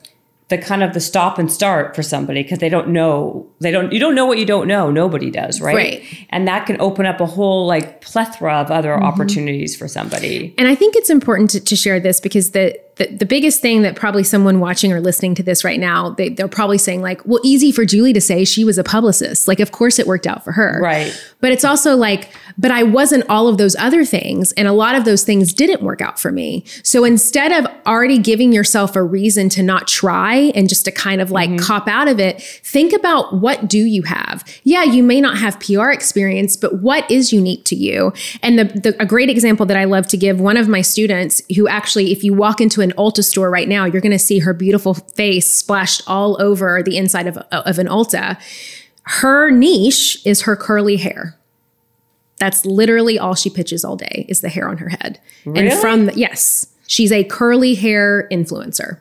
kind of the stop and start for somebody because you don't know what you don't know. Nobody does, right? And that can open up a whole like plethora of other mm-hmm. opportunities for somebody. And I think it's important to share this because the biggest thing that probably someone watching or listening to this right now, they're probably saying like, well, easy for Julie to say, she was a publicist. Like, of course it worked out for her. Right. But it's also like, but I wasn't all of those other things. And a lot of those things didn't work out for me. So instead of already giving yourself a reason to not try and just to kind of like mm-hmm. cop out of it, think about what do you have? Yeah, you may not have PR experience, but what is unique to you? And a great example that I love to give, one of my students who actually, if you walk into an Ulta store right now, you're going to see her beautiful face splashed all over the inside of an Ulta. Her niche is her curly hair. That's literally all she pitches all day is the hair on her head. Really? And yes, she's a curly hair influencer.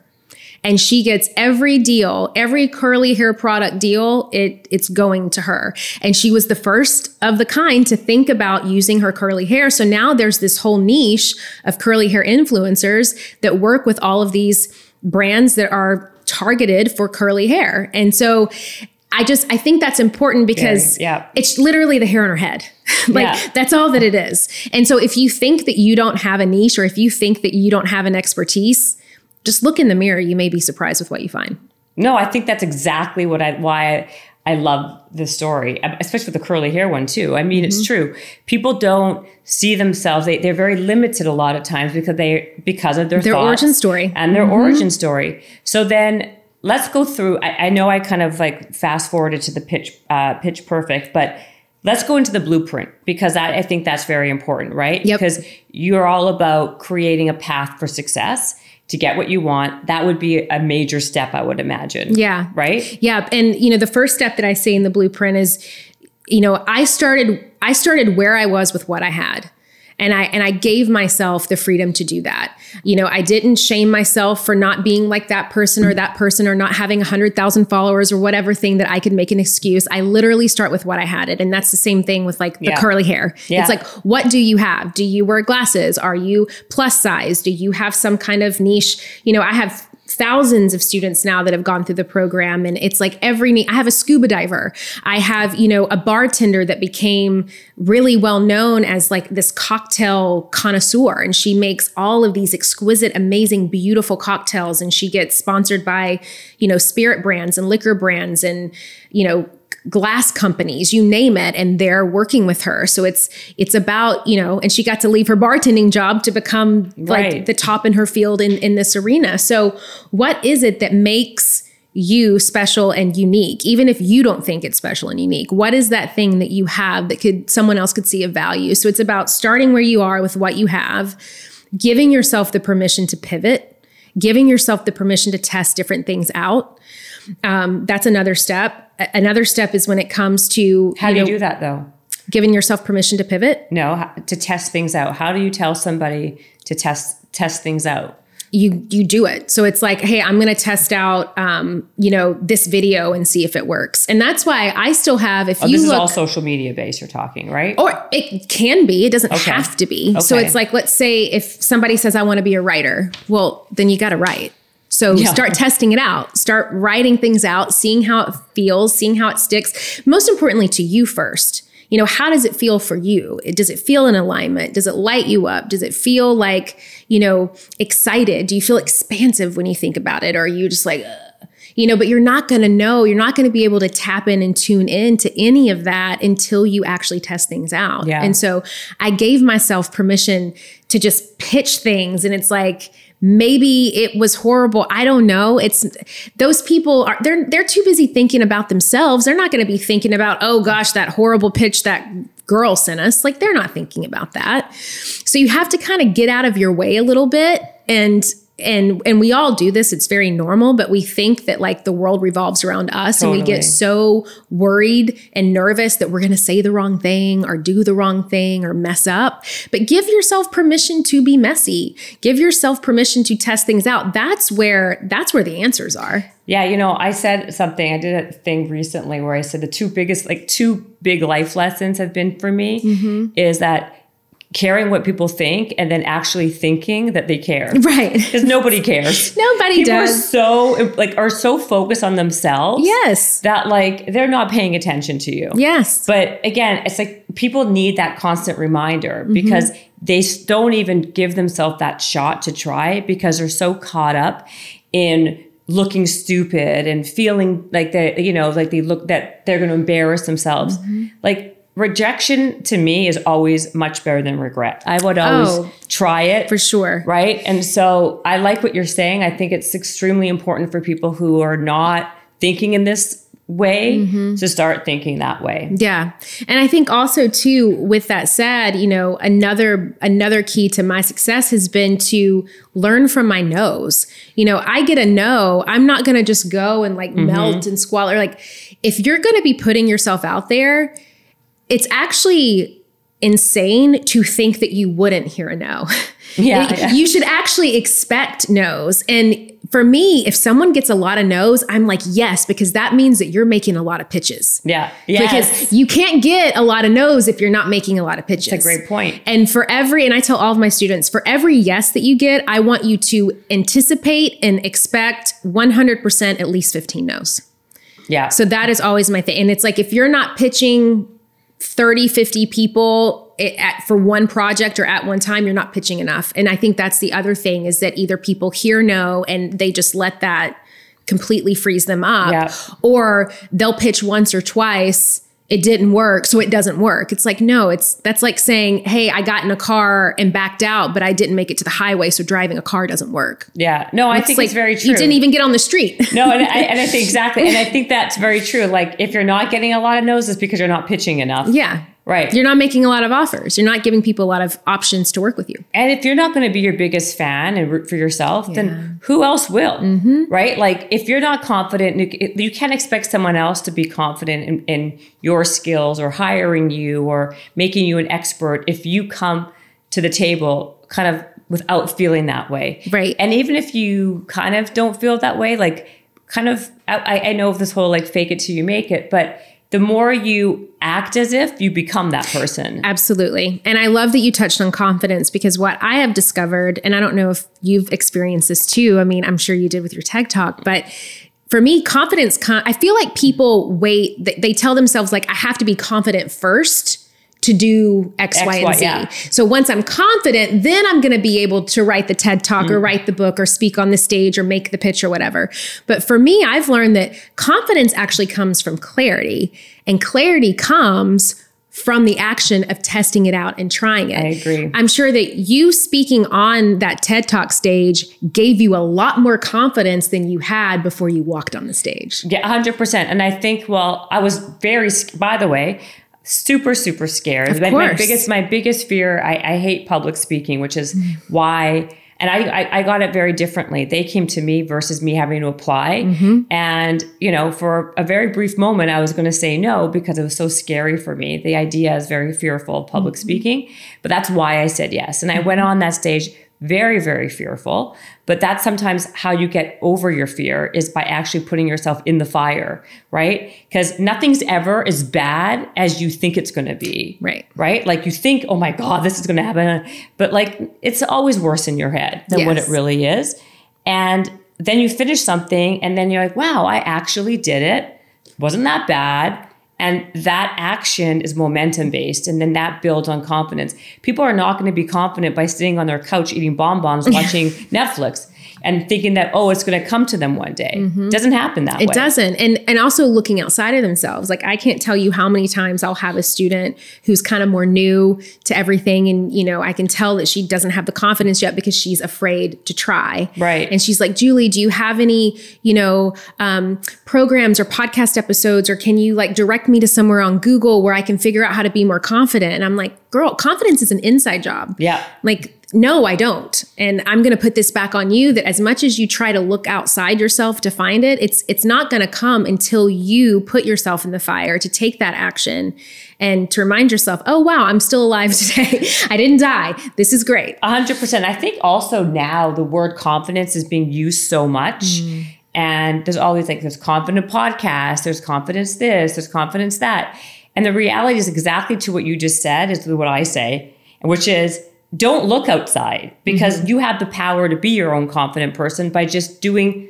And she gets every deal, every curly hair product deal, it's going to her. And she was the first of the kind to think about using her curly hair. So now there's this whole niche of curly hair influencers that work with all of these brands that are targeted for curly hair. And so I think that's important because it's literally the hair on her head. That's all that it is. And so if you think that you don't have a niche or if you think that you don't have an expertise, just look in the mirror. You may be surprised with what you find. No, I think that's exactly why I love this story, especially with the curly hair one too. I mean, mm-hmm. it's true. People don't see themselves. They're very limited a lot of times because of their thoughts origin story and their mm-hmm. origin story. So then let's go through. I know I kind of like fast forwarded to the Pitch Perfect, but let's go into the blueprint because I think that's very important, right? Yep. Because you're all about creating a path for success. To get what you want, that would be a major step, I would imagine. Yeah. Right? Yeah. And, the first step that I say in the blueprint is, I started where I was with what I had. And I gave myself the freedom to do that. I didn't shame myself for not being like that person or not having 100,000 followers or whatever thing that I could make an excuse. I literally start with what I had it. And that's the same thing with like the curly hair. Yeah. It's like, what do you have? Do you wear glasses? Are you plus size? Do you have some kind of niche? I have thousands of students now that have gone through the program. And it's like I have a scuba diver. I have, a bartender that became really well known as like this cocktail connoisseur. And she makes all of these exquisite, amazing, beautiful cocktails. And she gets sponsored by, spirit brands and liquor brands and, glass companies, you name it, and they're working with her. So it's about, and she got to leave her bartending job to become like the top in her field in this arena. So what is it that makes you special and unique, even if you don't think it's special and unique? What is that thing that you have that someone else could see of value? So it's about starting where you are with what you have, giving yourself the permission to pivot, giving yourself the permission to test different things out. That's another step. Another step is when it comes to... How do you do that though? Giving yourself permission to pivot? No, to test things out. How do you tell somebody to test things out? You do it. So it's like, hey, I'm going to test out, this video and see if it works. And that's why I still have, this is all social media based you're talking, right? Or it can be, it doesn't have to be. Okay. So it's like, let's say if somebody says, I want to be a writer, well, then you got to write. So start testing it out, start writing things out, seeing how it feels, seeing how it sticks. Most importantly to you first, how does it feel for you? Does it feel in alignment? Does it light you up? Does it feel like, excited? Do you feel expansive when you think about it? Or are you just like, ugh? But you're not going to know, you're not going to be able to tap in and tune in to any of that until you actually test things out. Yeah. And so I gave myself permission to just pitch things. And it's like, Maybe it was horrible. I don't know. It's those people are they're too busy thinking about themselves. They're not going to be thinking about, oh gosh, that horrible pitch that girl sent us. Like they're not thinking about that. So you have to kind of get out of your way a little bit. And we all do this. It's very normal, but we think that like the world revolves around us totally. And we get so worried and nervous that we're going to say the wrong thing or do the wrong thing or mess up. But give yourself permission to be messy. Give yourself permission to test things out. That's where the answers are. Yeah. You know, I did a thing recently where I said the two big life lessons have been for me is that caring what people think and then actually thinking that they care. Right. Because nobody cares. Nobody does. People are so focused on themselves. Yes. That they're not paying attention to you. Yes. But again, it's people need that constant reminder because they don't even give themselves that shot to try because they're so caught up in looking stupid and feeling that they're going to embarrass themselves. Rejection to me is always much better than regret. I would always try it. For sure. Right? And so I like what you're saying. I think it's extremely important for people who are not thinking in this way to start thinking that way. Yeah. And I think also too, with that said, another key to my success has been to learn from my no's. I get a no, I'm not going to just go and melt and squalor. If you're going to be putting yourself out there, it's actually insane to think that you wouldn't hear a no. Yeah. You should actually expect no's. And for me, if someone gets a lot of no's, I'm like, yes, because that means that you're making a lot of pitches. Yeah. Yes. Because you can't get a lot of no's if you're not making a lot of pitches. That's a great point. And and I tell all of my students, for every yes that you get, I want you to anticipate and expect 100% at least 15 no's. Yeah. So that is always my thing. And it's if you're not pitching 30, 50 people for one project or at one time, you're not pitching enough. And I think that's the other thing is that either people hear no and they just let that completely freeze them up or they'll pitch once or twice. It didn't work. So it doesn't work. It's that's like saying, hey, I got in a car and backed out, but I didn't make it to the highway. So driving a car doesn't work. Yeah. No, I think it's very true. You didn't even get on the street. No. And I think exactly. And I think that's very true. If you're not getting a lot of no's, it's because you're not pitching enough. Yeah. Right. You're not making a lot of offers. You're not giving people a lot of options to work with you. And if you're not going to be your biggest fan and root for yourself, then who else will? Right? If you're not confident, you can't expect someone else to be confident in your skills or hiring you or making you an expert if you come to the table kind of without feeling that way. Right. And even if you kind of don't feel that way, I know this whole fake it till you make it, but the more you act as if, you become that person. Absolutely. And I love that you touched on confidence because what I have discovered, and I don't know if you've experienced this too. I mean, I'm sure you did with your TED Talk, but for me, confidence, I feel like people wait, they tell themselves I have to be confident first to do X, Y, and Z. Yeah. So once I'm confident, then I'm going to be able to write the TED Talk or write the book or speak on the stage or make the pitch or whatever. But for me, I've learned that confidence actually comes from clarity, and clarity comes from the action of testing it out and trying it. I agree. I'm sure that you speaking on that TED Talk stage gave you a lot more confidence than you had before you walked on the stage. Yeah, 100%. And I think, I was very, by the way, super, super scared. Of course. My biggest fear, I hate public speaking, which is why, and I got it very differently. They came to me versus me having to apply. And, for a very brief moment, I was going to say no because it was so scary for me. The idea is very fearful of public speaking, but that's why I said yes. And I went on that stage very, very fearful. But that's sometimes how you get over your fear is by actually putting yourself in the fire, right? Because nothing's ever as bad as you think it's going to be. Right. Right? You think, oh my God, this is going to happen. But it's always worse in your head than what it really is. And then you finish something and then you're like, wow, I actually did it. Wasn't that bad. And that action is momentum-based, and then that builds on confidence. People are not going to be confident by sitting on their couch eating bonbons, watching Netflix. and thinking that, oh, it's going to come to them one day. Mm-hmm. It doesn't happen that way. It doesn't. And also looking outside of themselves. Like, I can't tell you how many times I'll have a student who's kind of more new to everything. And, you know, I can tell that she doesn't have the confidence yet because she's afraid to try. Right. And she's like, Julie, do you have any, you know, programs or podcast episodes, or can you like direct me to somewhere on Google where I can figure out how to be more confident? And I'm like, girl, confidence is an inside job. Yeah. Like, no, I don't. And I'm going to put this back on you that as much as you try to look outside yourself to find it, it's not going to come until you put yourself in the fire to take that action and to remind yourself, oh, wow, I'm still alive today. I didn't die. This is great. 100%. I think also now the word confidence is being used so much. Mm. And there's always like, there's confident podcast, there's confidence this, there's confidence that. And the reality is exactly to what you just said is what I say, which is, don't look outside, because mm-hmm. you have the power to be your own confident person by just doing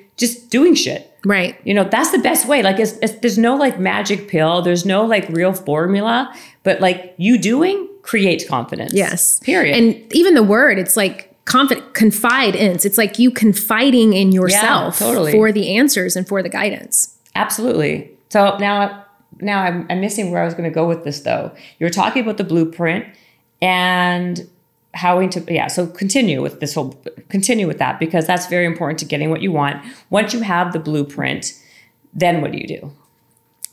shit. Right. You know, that's the best way. Like, there's no like magic pill. There's no like real formula, but like you doing creates confidence. Yes. Period. And even the word, it's like confidence. It's like you confiding in yourself for the answers and for the guidance. Absolutely. So now I'm missing where I was going to go with this though. You were talking about the blueprint and so continue with that, because that's very important to getting what you want. Once you have the blueprint, then what do you do?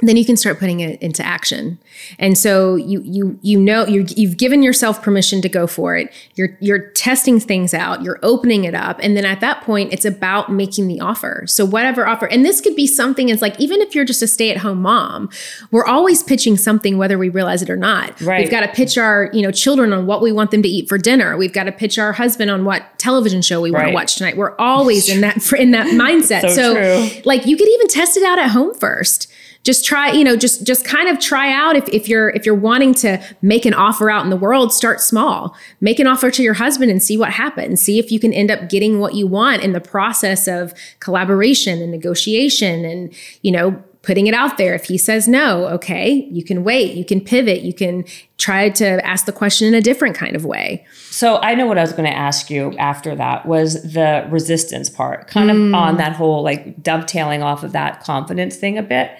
Then you can start putting it into action. And so you've given yourself permission to go for it. You're testing things out, you're opening it up. And then at that point, it's about making the offer. So whatever offer, and this could be something, it's like, even if you're just a stay-at-home mom, we're always pitching something, whether we realize it or not. Right. We've got to pitch our, children on what we want them to eat for dinner. We've got to pitch our husband on what television show we want to watch tonight. We're always in that mindset. So like, you could even test it out at home first. Just try, just kind of try out. If you're wanting to make an offer out in the world, start small. Make an offer to your husband and see what happens. See if you can end up getting what you want in the process of collaboration and negotiation and, putting it out there. If he says no, okay, you can wait, you can pivot, you can try to ask the question in a different kind of way. So I know what I was going to ask you after that was the resistance part, kind of on that whole like dovetailing off of that confidence thing a bit.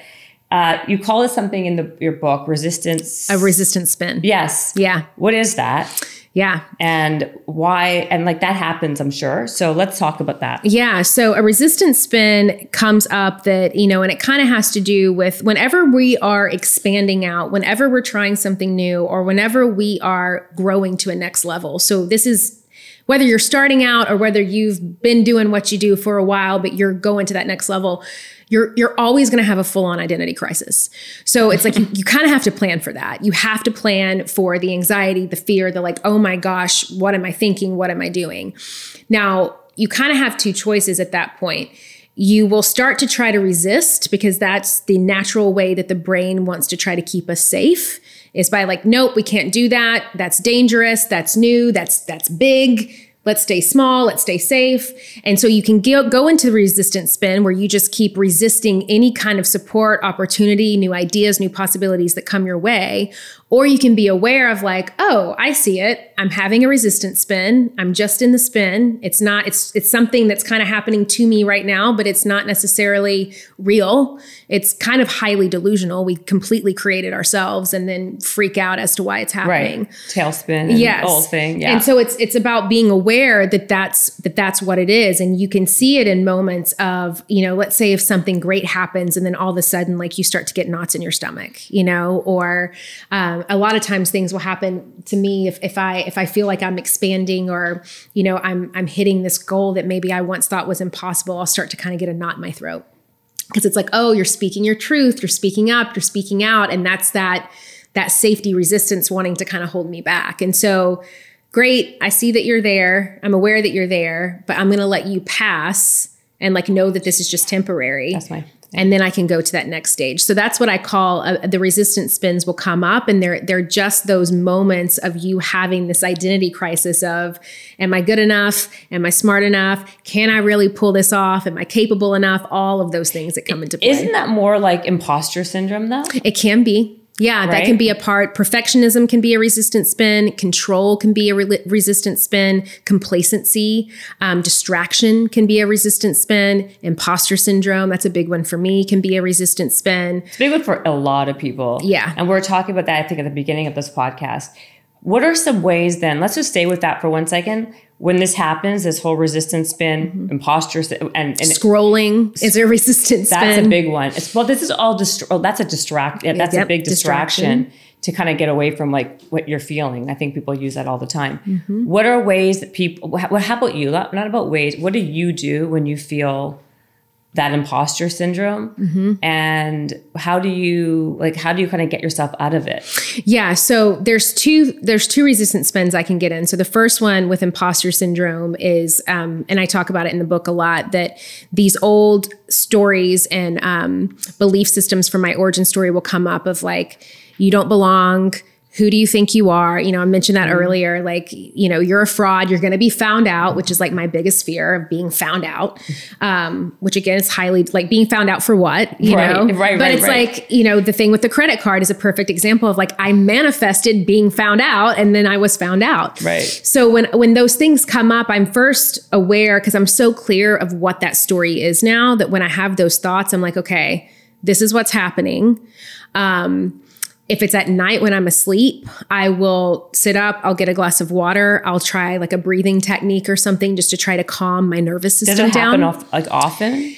You call it something in your book, resistance. A resistance spin. Yes. Yeah. What is that? Yeah. And why? And like that happens, I'm sure. So let's talk about that. Yeah. So a resistance spin comes up that, and it kind of has to do with whenever we are expanding out, whenever we're trying something new, or whenever we are growing to a next level. So this is whether you're starting out or whether you've been doing what you do for a while, but you're going to that next level, you're always going to have a full-on identity crisis. So it's like you kind of have to plan for that. You have to plan for the anxiety, the fear, the like, oh my gosh, what am I thinking? What am I doing? Now, you kind of have two choices at that point. You will start to try to resist, because that's the natural way that the brain wants to try to keep us safe, is by like, nope, we can't do that. That's dangerous. That's new. That's big. Let's stay small. Let's stay safe. And so you can go into the resistance spin where you just keep resisting any kind of support, opportunity, new ideas, new possibilities that come your way. Or you can be aware of like, oh, I see it. I'm having a resistance spin. I'm just in the spin. It's something that's kind of happening to me right now, but it's not necessarily real. It's kind of highly delusional. We completely create it ourselves and then freak out as to why it's happening. Right. Tailspin and the whole thing. Yeah. And so it's about being aware that that's what it is. And you can see it in moments of, let's say if something great happens and then all of a sudden, like you start to get knots in your stomach, or a lot of times things will happen to me if I feel like I'm expanding or, I'm hitting this goal that maybe I once thought was impossible. I'll start to kind of get a knot in my throat because it's like, oh, you're speaking your truth, you're speaking up, you're speaking out. And that's that safety resistance wanting to kind of hold me back. And so great. I see that you're there. I'm aware that you're there, but I'm going to let you pass and like, know that this is just temporary. That's my And then I can go to that next stage. So that's what I call the resistance spins will come up. And they're just those moments of you having this identity crisis of, am I good enough? Am I smart enough? Can I really pull this off? Am I capable enough? All of those things that come into play. Isn't that more like imposter syndrome though? It can be. Yeah, right? That can be a part. Perfectionism can be a resistant spin. Control can be a resistant spin. Complacency, distraction can be a resistant spin. Imposter syndrome, that's a big one for me, can be a resistant spin. It's a big one for a lot of people. Yeah. And we're talking about that, I think, at the beginning of this podcast. What are some ways then, let's just stay with that for 1 second. When this happens, this whole resistance spin, imposter, and scrolling is a resistance spin. That's a big one. That's a big distraction to kind of get away from like what you're feeling. I think people use that all the time. Mm-hmm. What are ways that people, how about you? Not about ways. What do you do when you feel that imposter syndrome? Mm-hmm. And how do you kind of get yourself out of it? Yeah. So there's two resistant spins I can get in. So the first one with imposter syndrome is, and I talk about it in the book a lot, that these old stories and belief systems from my origin story will come up of like, you don't belong. Who do you think you are? You know, I mentioned that earlier, like, you know, you're a fraud, you're going to be found out, which is like my biggest fear of being found out, which again, is highly like being found out for what, you know? But it's like, you know, the thing with the credit card is a perfect example of like, I manifested being found out and then I was found out. Right. So when those things come up, I'm first aware, because I'm so clear of what that story is now, that when I have those thoughts, I'm like, okay, this is what's happening. If it's at night when I'm asleep, I will sit up, I'll get a glass of water, I'll try like a breathing technique or something just to try to calm my nervous system down. Does it happen often?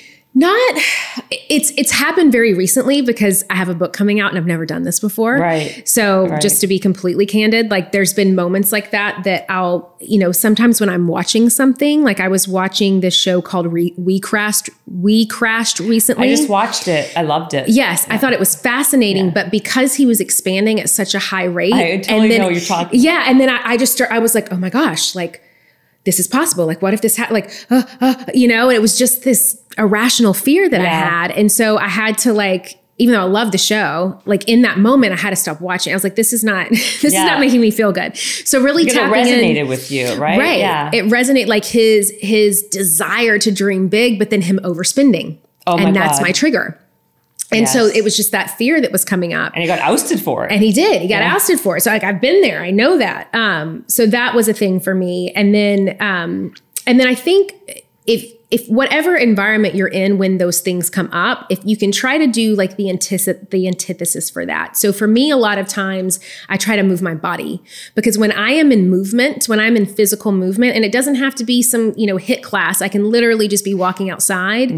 It's happened very recently because I have a book coming out and I've never done this before. Right. So just to be completely candid, like there's been moments like that I'll, you know, sometimes when I'm watching something, like I was watching this show called We Crashed recently. I just watched it. I loved it. Yes. Yeah. I thought it was fascinating, but because he was expanding at such a high rate. I totally know what you're talking about. Yeah. And then I was like, oh my gosh, like this is possible. Like what if this happened? Like, you know, and it was just this irrational fear that I had. And so I had to like, even though I love the show, like in that moment, I had to stop watching. I was like, this is not making me feel good. So really tapping in. It resonated with you, right? Right. Yeah. It resonated like his desire to dream big, but then him overspending. Oh my God. And that's my trigger. And so it was just that fear that was coming up. And he got ousted for it. And he did. He got ousted for it. So like, I've been there. I know that. So that was a thing for me. And then I think if whatever environment you're in when those things come up, if you can try to do like the antithesis for that. So for me, a lot of times I try to move my body, because when I am in movement, when I'm in physical movement, and it doesn't have to be some, you know, HIIT class, I can literally just be walking outside,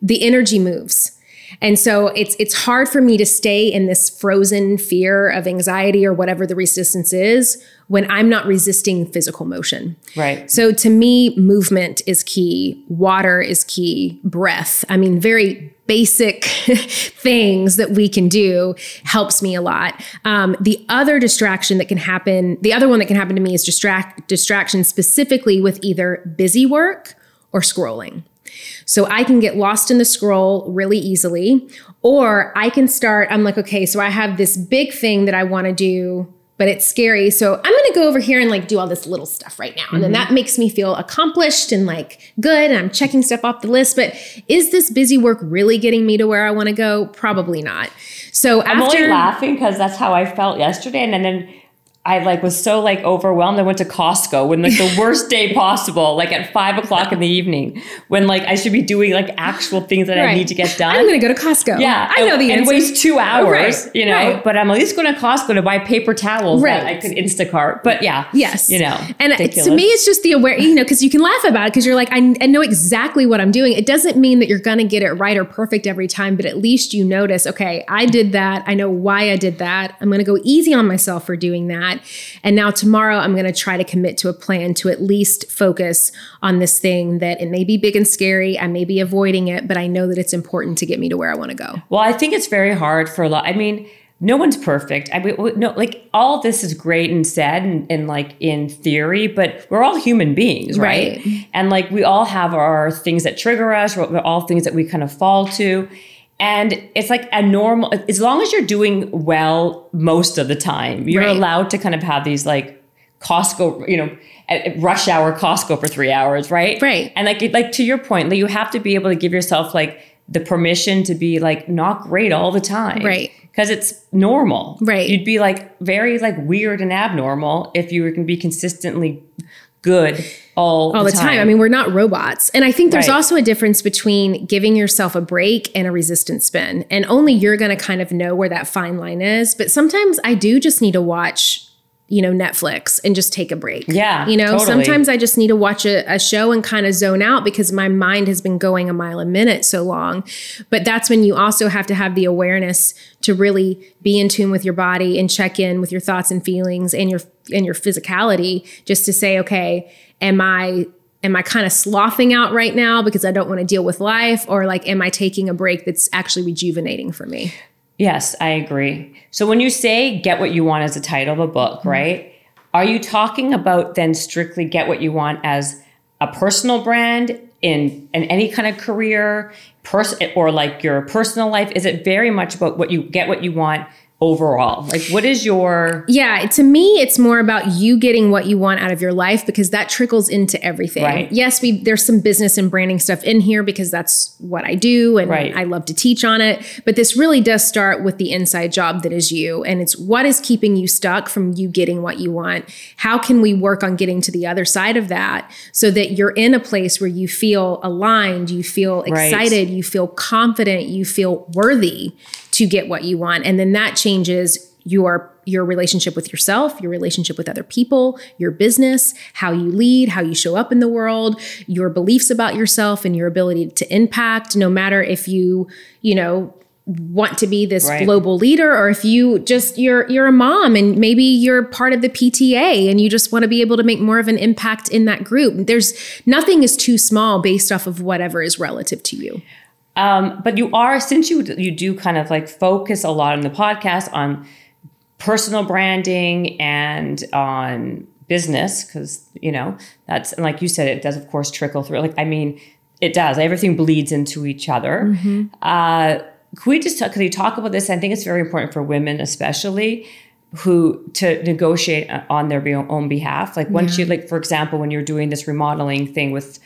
the energy moves. And so it's hard for me to stay in this frozen fear of anxiety or whatever the resistance is when I'm not resisting physical motion. Right. So to me, movement is key. Water is key. Breath. I mean, very basic things that we can do helps me a lot. The other one that can happen to me is distraction specifically with either busy work or scrolling. So I can get lost in the scroll really easily, or I'm like, okay, so I have this big thing that I want to do, but it's scary. So I'm going to go over here and like do all this little stuff right now. And then that makes me feel accomplished and like good. And I'm checking stuff off the list, but is this busy work really getting me to where I want to go? Probably not. So I'm only laughing because that's how I felt yesterday. And then I like was so like overwhelmed. I went to Costco when like the worst day possible, like at 5:00 in the evening, when like I should be doing like actual things that I need to get done. I'm going to go to Costco. Yeah, I know the answer. And waste 2 hours, you know. Right. But I'm at least going to Costco to buy paper towels that I could Instacart. But you know. And ridiculous. To me, it's just the aware, you know, because you can laugh about it because you're like, I know exactly what I'm doing. It doesn't mean that you're going to get it right or perfect every time, but at least you notice. Okay, I did that. I know why I did that. I'm going to go easy on myself for doing that. And now tomorrow I'm going to try to commit to a plan to at least focus on this thing that it may be big and scary. I may be avoiding it, but I know that it's important to get me to where I want to go. Well, I think it's very hard for a lot. I mean, no one's perfect. I mean, no, like all this is great and said and like in theory, but we're all human beings, right? And like we all have our things that trigger us, all things that we kind of fall to. And it's like a normal, as long as you're doing well most of the time, you're allowed to kind of have these like Costco, you know, rush hour Costco for 3 hours, right? Right. And like to your point, like you have to be able to give yourself like the permission to be like not great all the time. Right. Because it's normal. Right. You'd be like very like weird and abnormal if you were going to be consistently good all the time. I mean, we're not robots. And I think there's also a difference between giving yourself a break and a resistance spin. And only you're going to kind of know where that fine line is. But sometimes I do just need to watch, you know, Netflix and just take a break. Yeah, you know, sometimes I just need to watch a show and kind of zone out because my mind has been going a mile a minute so long. But that's when you also have to have the awareness to really be in tune with your body and check in with your thoughts and feelings and your physicality, just to say, okay, am I kind of sloughing out right now because I don't want to deal with life? Or like, am I taking a break that's actually rejuvenating for me? Yes, I agree. So when you say Get What You Want as the title of a book, right? Are you talking about then strictly Get What You Want as a personal brand in any kind of career or like your personal life? Is it very much about what you get what you want overall? Like what is your... Yeah, to me, it's more about you getting what you want out of your life because that trickles into everything. Right. Yes, there's some business and branding stuff in here because that's what I do and I love to teach on it. But this really does start with the inside job that is you. And it's what is keeping you stuck from you getting what you want? How can we work on getting to the other side of that so that you're in a place where you feel aligned, you feel excited, you feel confident, you feel worthy to get what you want. And then that changes your relationship with yourself, your relationship with other people, your business, how you lead, how you show up in the world, your beliefs about yourself and your ability to impact, no matter if you want to be this global leader or if you just, you're a mom and maybe you're part of the PTA and you just want to be able to make more of an impact in that group. There's nothing is too small based off of whatever is relative to you. But you are, since you do kind of like focus a lot on the podcast on personal branding and on business, because, you know, that's, and like you said, it does, of course, trickle through. Like, I mean, it does. Everything bleeds into each other. Mm-hmm. Could we talk about this? I think it's very important for women, especially, who to negotiate on their own behalf. Like once you, like, for example, when you're doing this remodeling thing with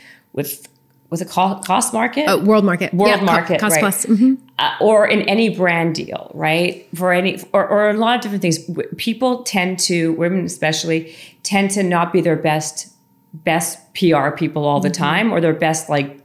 was it Cost Market? Oh, World Market. World Market, Cost Plus. Mm-hmm. Or in any brand deal, right? For any, or a lot of different things. People women especially tend to not be their best PR people all the time, or their best like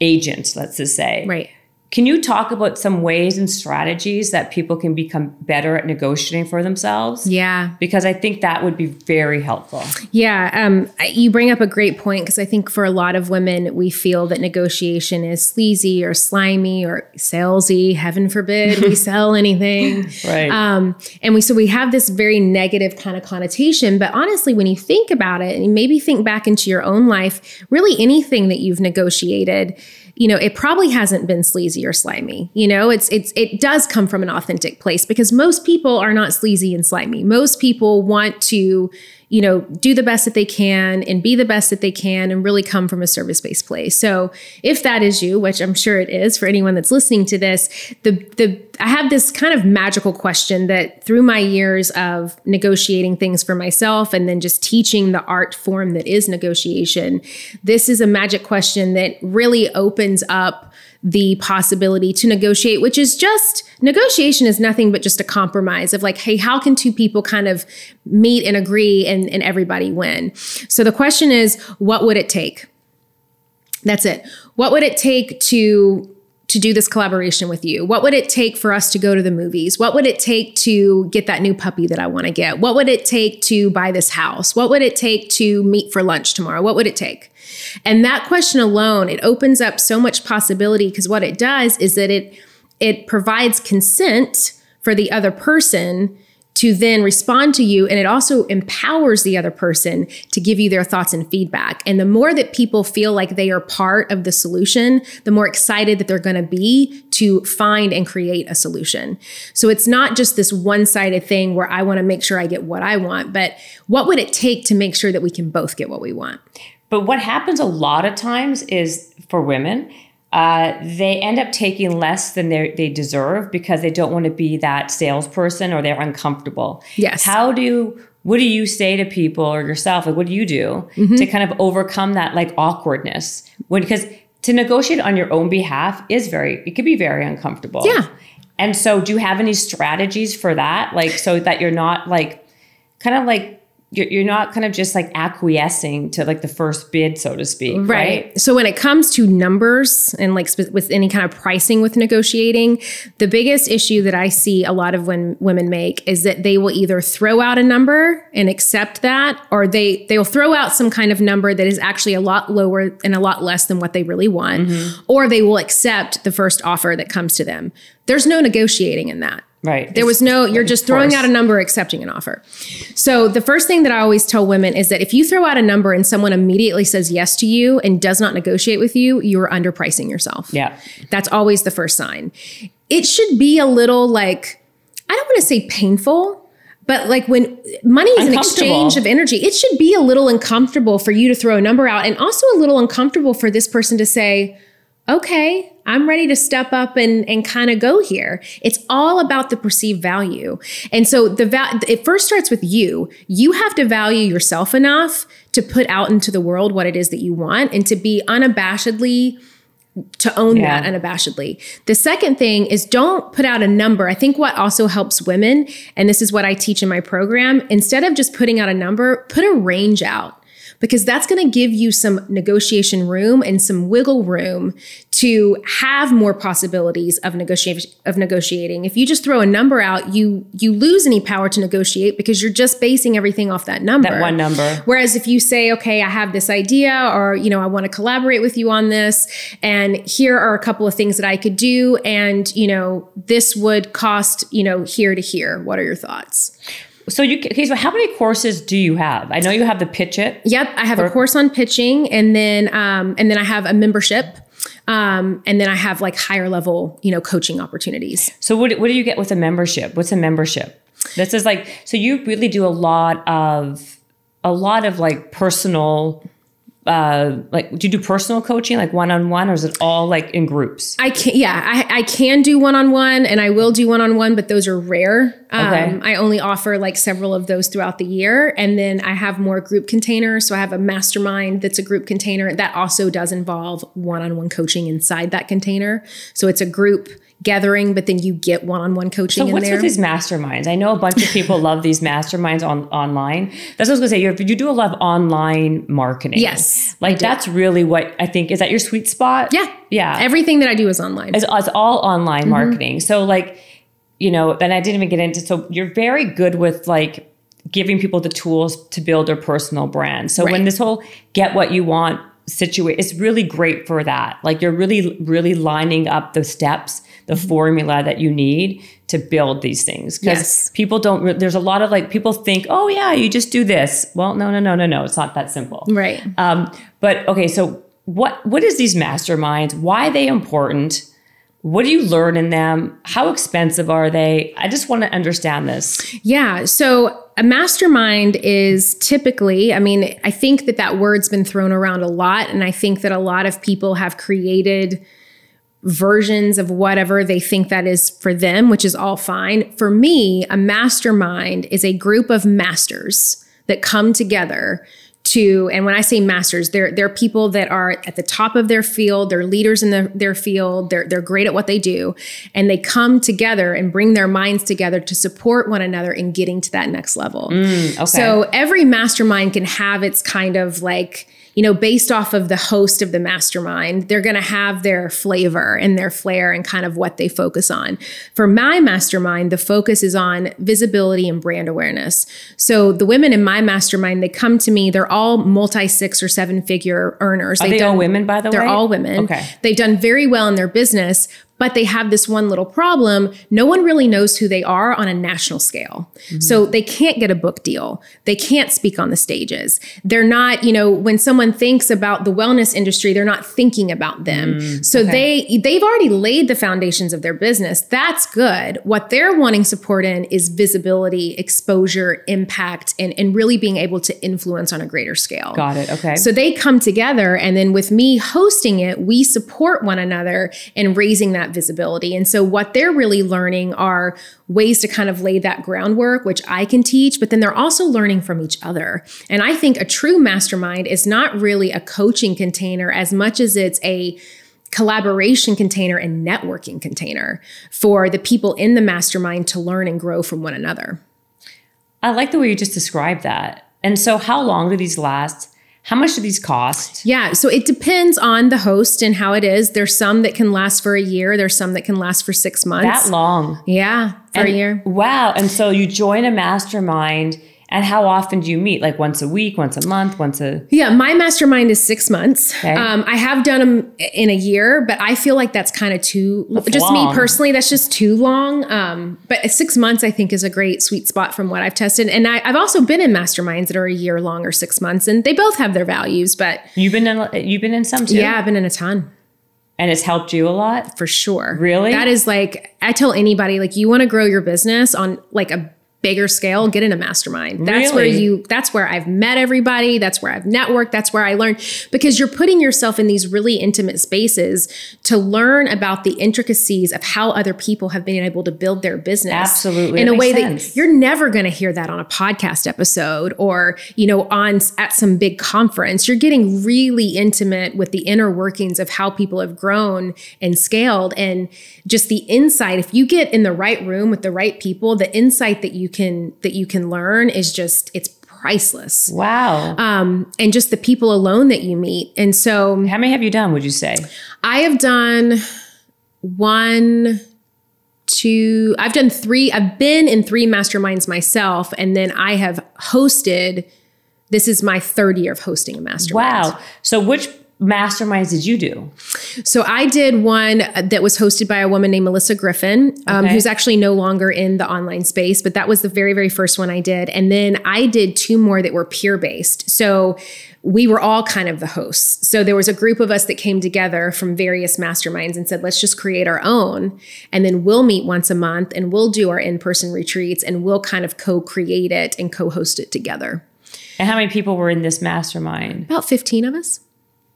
agents, let's just say. Right. Can you talk about some ways and strategies that people can become better at negotiating for themselves? Yeah. Because I think that would be very helpful. Yeah. You bring up a great point because I think for a lot of women, we feel that negotiation is sleazy or slimy or salesy. Heaven forbid we sell anything. Right. So we have this very negative kind of connotation. But honestly, when you think about it and maybe think back into your own life, really anything that you've negotiated, you know, it probably hasn't been sleazy or slimy. You know, it does come from an authentic place because most people are not sleazy and slimy. Most people want to, you know, do the best that they can and be the best that they can and really come from a service-based place. So if that is you, which I'm sure it is for anyone that's listening to this, I have this kind of magical question that through my years of negotiating things for myself and then just teaching the art form that is negotiation, this is a magic question that really opens up the possibility to negotiate, which is just negotiation is nothing but just a compromise of like, hey, how can two people kind of meet and agree and everybody win? So the question is, what would it take? That's it. What would it take to do this collaboration with you? What would it take for us to go to the movies? What would it take to get that new puppy that I want to get? What would it take to buy this house? What would it take to meet for lunch tomorrow? What would it take? And that question alone, it opens up so much possibility because what it does is that it provides consent for the other person to then respond to you. And it also empowers the other person to give you their thoughts and feedback. And the more that people feel like they are part of the solution, the more excited that they're going to be to find and create a solution. So it's not just this one-sided thing where I want to make sure I get what I want, but what would it take to make sure that we can both get what we want? But what happens a lot of times is for women, they end up taking less than they deserve because they don't want to be that salesperson or they're uncomfortable. Yes. What do you say to people or yourself? Like, what do you do to kind of overcome that like awkwardness? Because to negotiate on your own behalf is it could be very uncomfortable. Yeah. And so do you have any strategies for that? Like, so that you're not like, kind of like, you're not kind of just like acquiescing to like the first bid, so to speak. Right. So when it comes to numbers and like with any kind of pricing with negotiating, the biggest issue that I see a lot of women make is that they will either throw out a number and accept that, or they will throw out some kind of number that is actually a lot lower and a lot less than what they really want, or they will accept the first offer that comes to them. There's no negotiating in that. Right. There was no, you're just throwing out a number, accepting an offer. So the first thing that I always tell women is that if you throw out a number and someone immediately says yes to you and does not negotiate with you, you're underpricing yourself. Yeah. That's always the first sign. It should be a little like, I don't want to say painful, but like when money is an exchange of energy, it should be a little uncomfortable for you to throw a number out, and also a little uncomfortable for this person to say, okay, I'm ready to step up and kind of go here. It's all about the perceived value. And so it first starts with you. You have to value yourself enough to put out into the world what it is that you want, and to be unabashedly, to own that unabashedly. The second thing is, don't put out a number. I think what also helps women, and this is what I teach in my program, instead of just putting out a number, put a range out. Because that's going to give you some negotiation room and some wiggle room to have more possibilities of negotiating. If you just throw a number out, you lose any power to negotiate, because you're just basing everything off that number. That one number. Whereas if you say, okay, I have this idea, or, you know, I want to collaborate with you on this, and here are a couple of things that I could do, and, you know, this would cost, you know, here to here. What are your thoughts? So so how many courses do you have? I know you have the Pitch It. Yep. I have a course on pitching, and then I have a membership. And then I have like higher level, you know, coaching opportunities. So what do you get with a membership? What's a membership? This is like, so you really do a lot of like personal, like, do you do personal coaching, like one-on-one, or is it all like in groups? I can do one-on-one, and I will do one-on-one, but those are rare. Okay. I only offer like several of those throughout the year. And then I have more group containers. So I have a mastermind that's a group container that also does involve one-on-one coaching inside that container. So it's a group gathering, but then you get one-on-one coaching in there. So what's with these masterminds? I know a bunch of people love these masterminds online. That's what I was going to say. You do a lot of online marketing. Yes. Like that's really what I think. Is that your sweet spot? Yeah. Yeah. Everything that I do is online. It's all online marketing. So like, you know, and I didn't even get into, so you're very good with like giving people the tools to build their personal brand. So when this whole get what you want situation, it's really great for that. Like you're really, really lining up the steps, the formula that you need to build these things. Because people don't, there's a lot of like, people think, oh yeah, you just do this. Well, no. It's not that simple. Right. But okay. So what is these masterminds? Why are they important? What do you learn in them? How expensive are they? I just want to understand this. Yeah. So a mastermind is typically, I mean, I think that word's been thrown around a lot. And I think that a lot of people have created versions of whatever they think that is for them, which is all fine. For me, a mastermind is a group of masters that come together to, and when I say masters, they're people that are at the top of their field, they're leaders in their field, they're great at what they do, and they come together and bring their minds together to support one another in getting to that next level. Okay. So every mastermind can have its kind of like, you know, based off of the host of the mastermind, they're going to have their flavor and their flair and kind of what they focus on. For my mastermind, the focus is on visibility and brand awareness. So the women in my mastermind, they come to me, they're all multi 6 or 7 figure earners. Are they all women, by the way? They're all women. Okay. They've done very well in their business, but they have this one little problem. No one really knows who they are on a national scale. So they can't get a book deal. They can't speak on the stages. They're not, you know, when someone thinks about the wellness industry, they're not thinking about them. So they've already laid the foundations of their business. That's good. What they're wanting support in is visibility, exposure, impact, and really being able to influence on a greater scale. Got it. Okay. So they come together, and then with me hosting it, we support one another in raising that that visibility. And so what they're really learning are ways to kind of lay that groundwork, which I can teach, but then they're also learning from each other. And I think a true mastermind is not really a coaching container as much as it's a collaboration container and networking container for the people in the mastermind to learn and grow from one another. I like the way you just described that. And so how long do these last? How much do these cost? Yeah, so it depends on the host and how it is. There's some that can last for a year. There's some that can last for 6 months. That long? Yeah, a year. Wow. And so you join a mastermind, and how often do you meet? Like once a week, once a month, Yeah, my mastermind is 6 months. Okay. I have done them in a year, but I feel like that's kind of too, me personally, that's just too long. But 6 months I think is a great sweet spot from what I've tested. And I've also been in masterminds that are a year long or 6 months, and they both have their values, but. You've been in some too? Yeah, I've been in a ton. And it's helped you a lot? For sure. Really? That is like, I tell anybody, like you want to grow your business on like a bigger scale, get in a mastermind. That's where I've met everybody. That's where I've networked. That's where I learned, because you're putting yourself in these really intimate spaces to learn about the intricacies of how other people have been able to build their business. Absolutely, in a way that you're never going to hear that on a podcast episode or, you know, at some big conference. You're getting really intimate with the inner workings of how people have grown and scaled, and just the insight. If you get in the right room with the right people, the insight that you can learn is just, it's priceless. Wow. And just the people alone that you meet. And so how many have you done, would you say? I have done I've done three. I've been in three masterminds myself. And then I have hosted, this is my third year of hosting a mastermind. Wow. So which masterminds did you do? So I did one that was hosted by a woman named Melissa Griffin, who's actually no longer in the online space, but that was the very, very first one I did. And then I did two more that were peer-based. So we were all kind of the hosts. So there was a group of us that came together from various masterminds and said, let's just create our own. And then we'll meet once a month and we'll do our in-person retreats and we'll kind of co-create it and co-host it together. And how many people were in this mastermind? About 15 of us.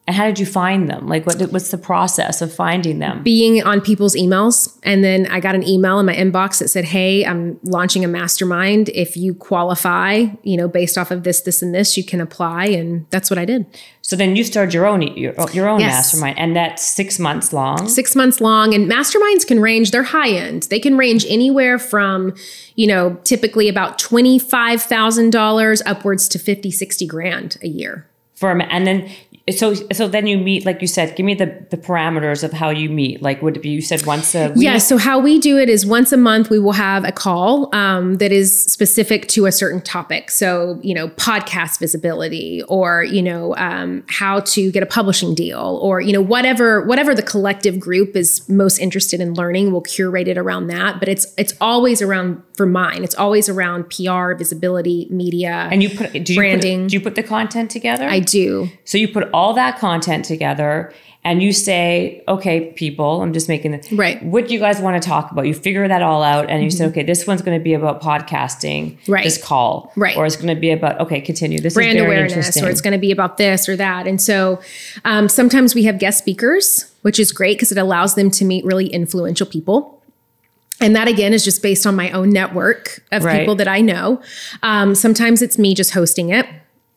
And how did you find them? Like what's the process of finding them? Being on people's emails. And then I got an email in my inbox that said, hey, I'm launching a mastermind. If you qualify, you know, based off of this, this, and this, you can apply. And that's what I did. So then you started your own yes. mastermind, and that's 6 months long? 6 months long. And masterminds can range, they're high end. They can range anywhere from, you know, typically about $25,000 upwards to 50, 60 grand a year. And then So then you meet, like you said, give me the parameters of how you meet. Like would it be, you said once a week? Yeah, so how we do it is once a month we will have a call that is specific to a certain topic. So, you know, podcast visibility or, you know, how to get a publishing deal or, you know, whatever the collective group is most interested in learning, we'll curate it around that. But it's always around, for mine, it's always around PR, visibility, media, and branding. Do you put the content together? I do. So you put all that content together and you say, okay, people, I'm just making this. Right. What do you guys want to talk about? You figure that all out and you say, okay, this one's going to be about podcasting, right. This call. Right. Or it's going to be about, okay, continue. This brand is very awareness, or it's going to be about this or that. And so sometimes we have guest speakers, which is great because it allows them to meet really influential people. And that, again, is just based on my own network of right. people that I know. Sometimes it's me just hosting it.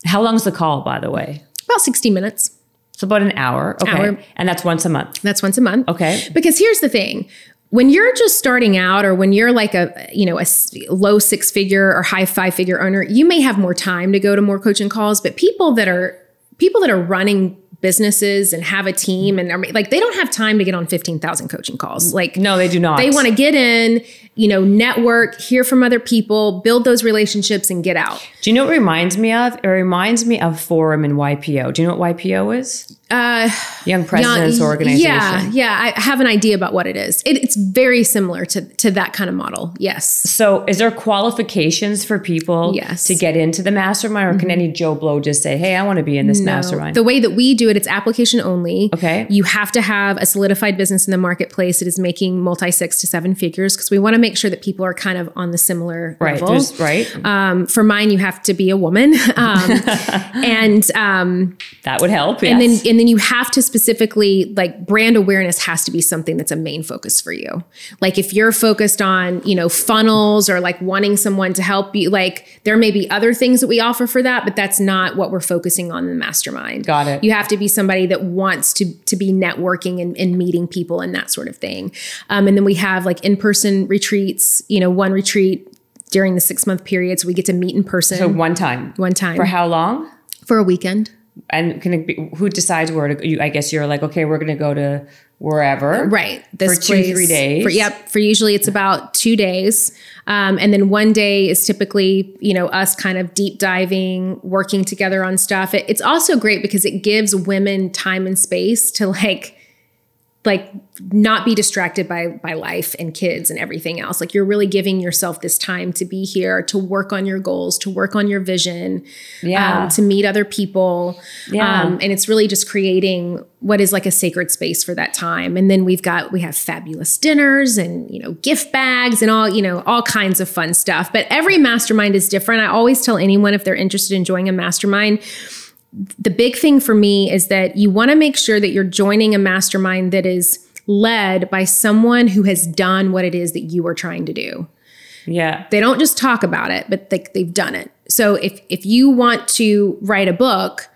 How long is the call, by the way? About 60 minutes. It's about an hour. Okay. And that's once a month. That's once a month. Okay. Because here's the thing. When you're just starting out, or when you're like a low six-figure or high five-figure owner, you may have more time to go to more coaching calls. But people that are running businesses and have a team and like, they don't have time to get on 15,000 coaching calls. Like, no, they do not. They want to get in, you know, network, hear from other people, build those relationships and get out. Do you know what it reminds me of? It reminds me of Forum and YPO. Do you know what YPO is? Young Presidents Organization. Yeah. I have an idea about what it is. It's very similar to that kind of model. Yes. So is there qualifications for people yes. to get into the mastermind, or mm-hmm. can any Joe Blow just say, hey, I want to be in this mastermind? The way that we do it, it's application only. Okay. You have to have a solidified business in the marketplace. It is making multi-six to seven figures because we want to make sure that people are kind of on the similar level. Right. For mine, you have to be a woman. And that would help. Yes. And then then you have to specifically, like, brand awareness has to be something that's a main focus for you. Like, if you're focused on, you know, funnels or like wanting someone to help you, like, there may be other things that we offer for that, but that's not what we're focusing on in the mastermind. Got it. You have to be somebody that wants to be networking and meeting people and that sort of thing. And then we have like in-person retreats, you know, one retreat during the 6-month period. So we get to meet in person. So one time. For how long? For a weekend. And can it be, who decides where to go? I guess you're like, okay, we're going to go to wherever. Right. This for 2-3 days. For usually it's about 2 days. And then one day is typically, you know, us kind of deep diving, working together on stuff. It's also great because it gives women time and space to like not be distracted by life and kids and everything else. Like, you're really giving yourself this time to be here, to work on your goals, to work on your vision, to meet other people. Yeah. And it's really just creating what is like a sacred space for that time. And then we have fabulous dinners and, you know, gift bags and all, you know, all kinds of fun stuff, but every mastermind is different. I always tell anyone, if they're interested in joining a mastermind, the big thing for me is that you want to make sure that you're joining a mastermind that is led by someone who has done what it is that you are trying to do. Yeah. They don't just talk about it, but they've done it. So if you want to write a book,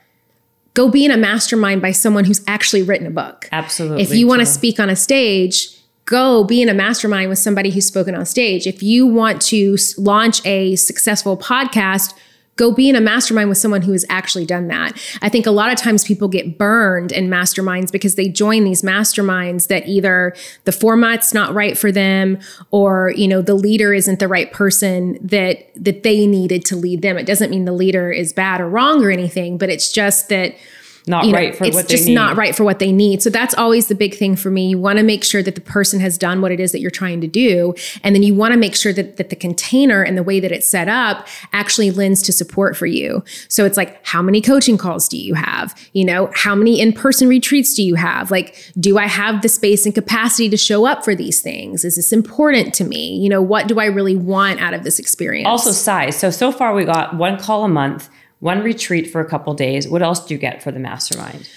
go be in a mastermind by someone who's actually written a book. Absolutely. If you want to speak on a stage, go be in a mastermind with somebody who's spoken on stage. If you want to launch a successful podcast, go be in a mastermind with someone who has actually done that. I think a lot of times people get burned in masterminds because they join these masterminds that either the format's not right for them, or, you know, the leader isn't the right person that they needed to lead them. It doesn't mean the leader is bad or wrong or anything, but it's just that not right for what they need. So that's always the big thing for me. You want to make sure that the person has done what it is that you're trying to do. And then you want to make sure that the container and the way that it's set up actually lends to support for you. So it's like, how many coaching calls do you have? You know, how many in-person retreats do you have? Like, do I have the space and capacity to show up for these things? Is this important to me? You know, what do I really want out of this experience? Also size. So far we got one call a month, one retreat for a couple of days. What else do you get for the mastermind?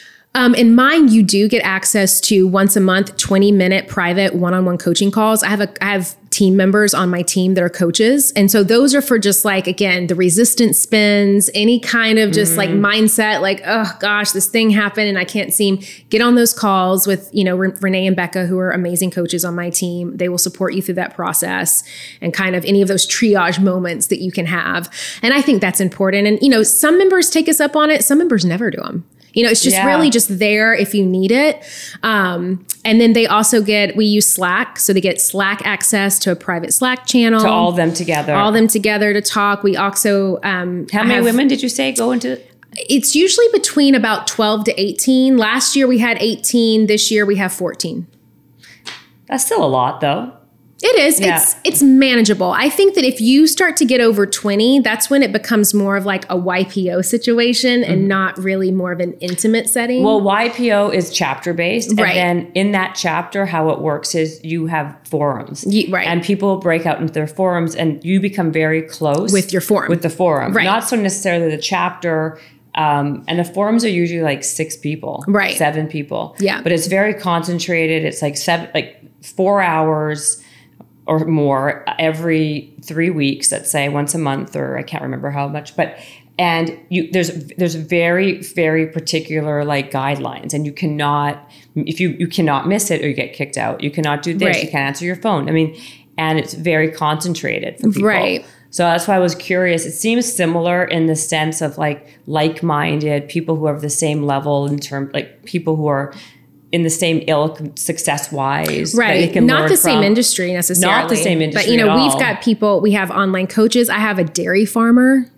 In mine, you do get access to once a month, 20-minute private one-on-one coaching calls. I have team members on my team that are coaches. And so those are for just like, again, the resistance spins, any kind of just like mindset, like, oh gosh, this thing happened and I can't seem, get on those calls with, you know, Renee and Becca, who are amazing coaches on my team. They will support you through that process and kind of any of those triage moments that you can have. And I think that's important. And, you know, some members take us up on it. Some members never do them. You know, it's just really just there if you need it. And then they also we use Slack. So they get Slack access to a private Slack channel. To all of them together. All them together to talk. We also... How many women did you say go into... It's usually between about 12 to 18. Last year we had 18. This year we have 14. That's still a lot though. It is. Yeah. It's manageable. I think that if you start to get over 20, that's when it becomes more of like a YPO situation and not really more of an intimate setting. Well, YPO is chapter based. Right. And then in that chapter, how it works is you have forums. Right. And people break out into their forums and you become very close. With your forum. With the forum. Right. Not so necessarily the chapter. And the forums are usually like 6 people. Right. 7 people. Yeah. But it's very concentrated. It's like 4 hours. Or more every 3 weeks, let's say once a month, or I can't remember how much, but, and there's very, very particular like guidelines, and you cannot, if you cannot miss it or you get kicked out, you cannot do this, you can't answer your phone. I mean, and it's very concentrated for people. Right. So that's why I was curious. It seems similar in the sense of like-minded people who are the same level in terms, like people who are in the same ilk success-wise. Right. Not the same industry necessarily. Not the same industry. But, you know, we've got people, we have online coaches. I have a dairy farmer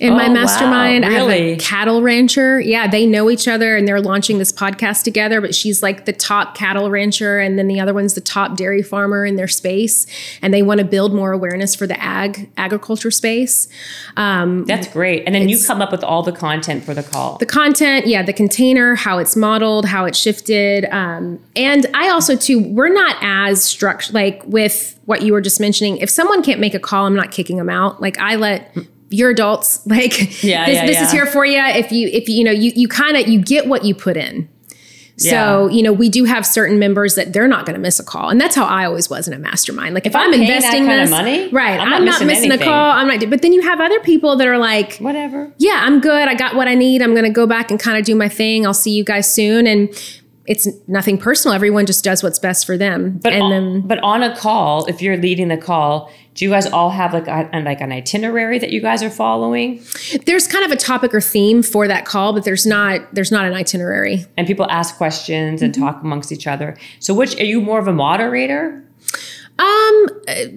in my mastermind. Wow, really? I have a cattle rancher. Yeah, they know each other and they're launching this podcast together, but she's like the top cattle rancher and then the other one's the top dairy farmer in their space. And they want to build more awareness for the agriculture space. That's great. And then you come up with all the content for the call. The content, the container, how it's modeled, how it's shifted. And I also too, we're not as structured, like with what you were just mentioning. If someone can't make a call, I'm not kicking them out. Like I let... You're adults, like this is here for you. If you know, you kind of, you get what you put in. So, you know, we do have certain members that they're not going to miss a call. And that's how I always was in a mastermind. Like if I'm investing that kind of money, right, I'm not missing a call. I'm not, but then you have other people that are like, whatever. Yeah, I'm good. I got what I need. I'm going to go back and kind of do my thing. I'll see you guys soon. And it's nothing personal. Everyone just does what's best for them. But on a call, if you're leading the call, do you guys all have like an itinerary that you guys are following? There's kind of a topic or theme for that call, but there's not an itinerary. And people ask questions and talk amongst each other. So which, are you more of a moderator?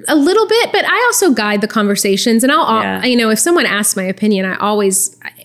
A little bit, but I also guide the conversations, and I'll, you know, if someone asks my opinion,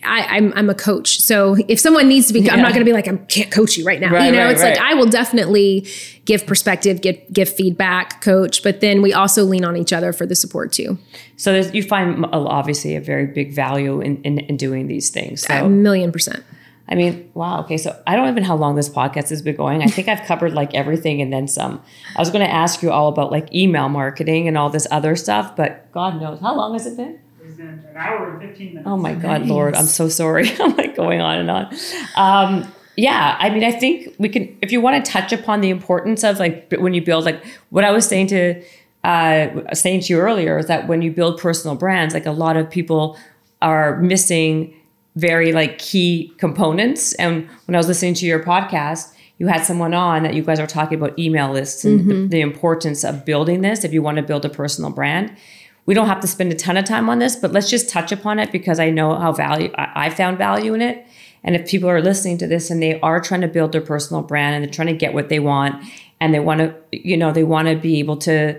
I'm a coach. So if someone needs to be, I'm not going to be like, I can't coach you right now. Right, you know, it's like, I will definitely give perspective, give feedback, coach, but then we also lean on each other for the support too. So you find obviously a very big value in doing these things. So. 1,000,000%. I mean, wow. Okay. So I don't even know how long this podcast has been going. I think I've covered like everything and then some. I was going to ask you all about like email marketing and all this other stuff, but God knows how long has it been? It's been an hour and 15 minutes. Oh my God, Lord. I'm so sorry. I'm like going on and on. Yeah. I mean, I think we can, if you want to touch upon the importance of like when you build, like what I was saying to you earlier is that when you build personal brands, like a lot of people are missing very like key components. And when I was listening to your podcast, you had someone on that you guys are talking about email lists and the importance of building this. If you want to build a personal brand, we don't have to spend a ton of time on this, but let's just touch upon it because I know how I found value in it. And if people are listening to this and they are trying to build their personal brand and they're trying to get what they want, and they want to, you know, they want to be able to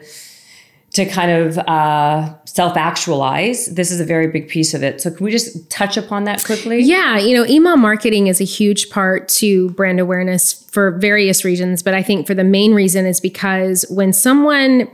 kind of self-actualize, this is a very big piece of it. So can we just touch upon that quickly? Yeah, you know, email marketing is a huge part to brand awareness for various reasons. But I think for the main reason is because when someone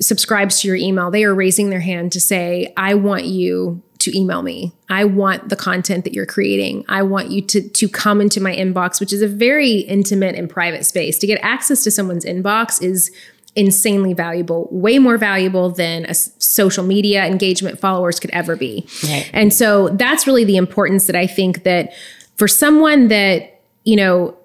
subscribes to your email, they are raising their hand to say, I want you to email me. I want the content that you're creating. I want you to come into my inbox, which is a very intimate and private space. To get access to someone's inbox is insanely valuable, way more valuable than a social media engagement followers could ever be. Right. And so that's really the importance that I think that for someone that, you know,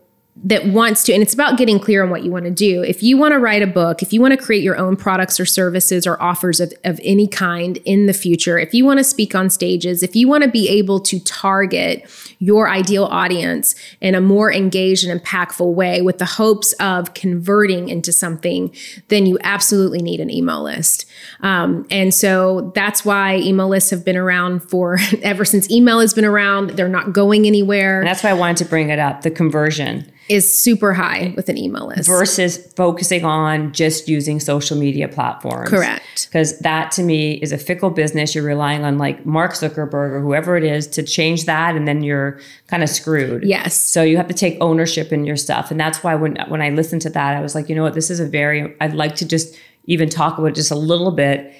that wants to, and it's about getting clear on what you want to do. If you want to write a book, if you want to create your own products or services or offers of any kind in the future, if you want to speak on stages, if you want to be able to target your ideal audience in a more engaged and impactful way with the hopes of converting into something, then you absolutely need an email list. And so that's why email lists have been around for ever since email has been around. They're not going anywhere. And that's why I wanted to bring it up, the conversion is super high with an email list versus focusing on just using social media platforms. Correct. Because that to me is a fickle business. You're relying on like Mark Zuckerberg or whoever it is to change that, and then you're kind of screwed. Yes. So you have to take ownership in your stuff. And that's why when I listened to that, I was like, you know what, this is I'd like to just even talk about it just a little bit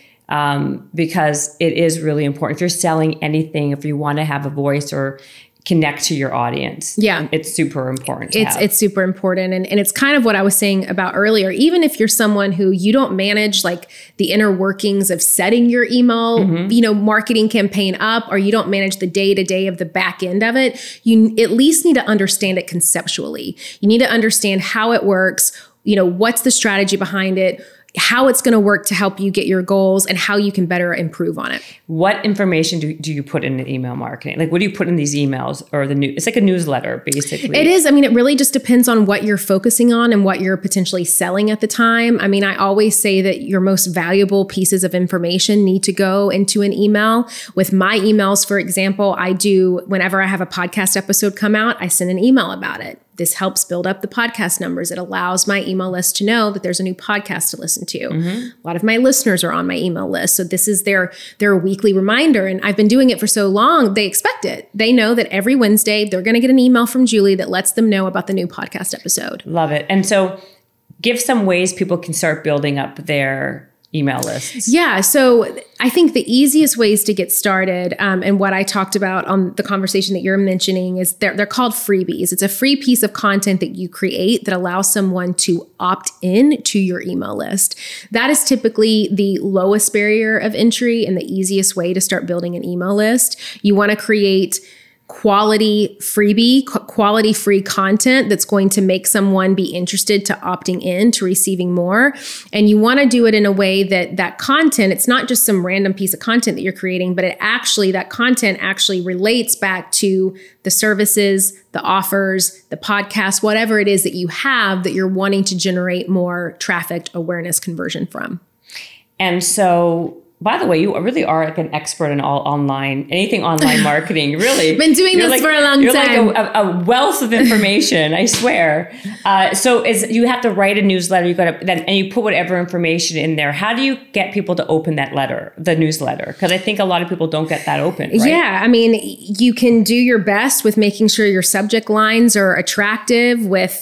because it is really important. If you're selling anything, if you want to have a voice or connect to your audience. Yeah. It's super important. It's super important. And it's kind of what I was saying about earlier. Even if you're someone who you don't manage like the inner workings of setting your email, you know, marketing campaign up, or you don't manage the day-to-day of the back end of it, you at least need to understand it conceptually. You need to understand how it works, you know, what's the strategy behind it, how it's going to work to help you get your goals, and how you can better improve on it. What information do you put in the email marketing? Like, what do you put in these emails or the news? It's like a newsletter, basically. It is. I mean, it really just depends on what you're focusing on and what you're potentially selling at the time. I mean, I always say that your most valuable pieces of information need to go into an email. With my emails, for example, I do, whenever I have a podcast episode come out, I send an email about it. This helps build up the podcast numbers. It allows my email list to know that there's a new podcast to listen to. A lot of my listeners are on my email list. So this is their weekly reminder. And I've been doing it for so long, they expect it. They know that every Wednesday, they're going to get an email from Julie that lets them know about the new podcast episode. Love it. And so give some ways people can start building up their email lists. Yeah. So I think the easiest ways to get started, and what I talked about on the conversation that you're mentioning, is they're called freebies. It's a free piece of content that you create that allows someone to opt in to your email list. That is typically the lowest barrier of entry and the easiest way to start building an email list. You want to create quality freebie, quality free content that's going to make someone be interested to opting in to receiving more. And you want to do it in a way that that content, it's not just some random piece of content that you're creating, but it actually, that content actually relates back to the services, the offers, the podcast, whatever it is that you have that you're wanting to generate more traffic, awareness, conversion from. And so, by the way, you really are like an expert in all online, anything online marketing, really. Been doing this for a long time. You're like a wealth of information, I swear. So you have to write a newsletter, and you put whatever information in there. How do you get people to open that letter, the newsletter? Because I think a lot of people don't get that open, right? Yeah, I mean, you can do your best with making sure your subject lines are attractive, with,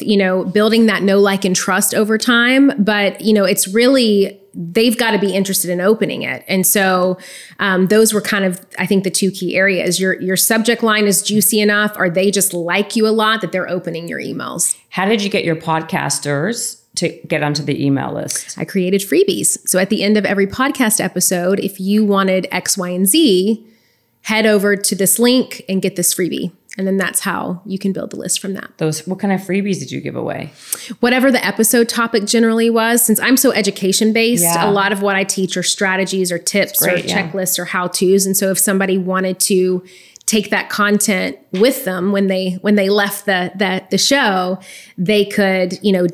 building that know, like, and trust over time. But, it's really... they've got to be interested in opening it. And so those were kind of, I think, the two key areas. Your subject line is juicy enough. Are they just like you a lot that they're opening your emails? How did you get your podcasters to get onto the email list? I created freebies. So at the end of every podcast episode, if you wanted X, Y, and Z, head over to this link and get this freebie. And then that's how you can build the list from that. What kind of freebies did you give away? Whatever the episode topic generally was, since I'm so education-based, a lot of what I teach are strategies or tips checklists or how-tos. And so if somebody wanted to take that content with them when they left the show, they could,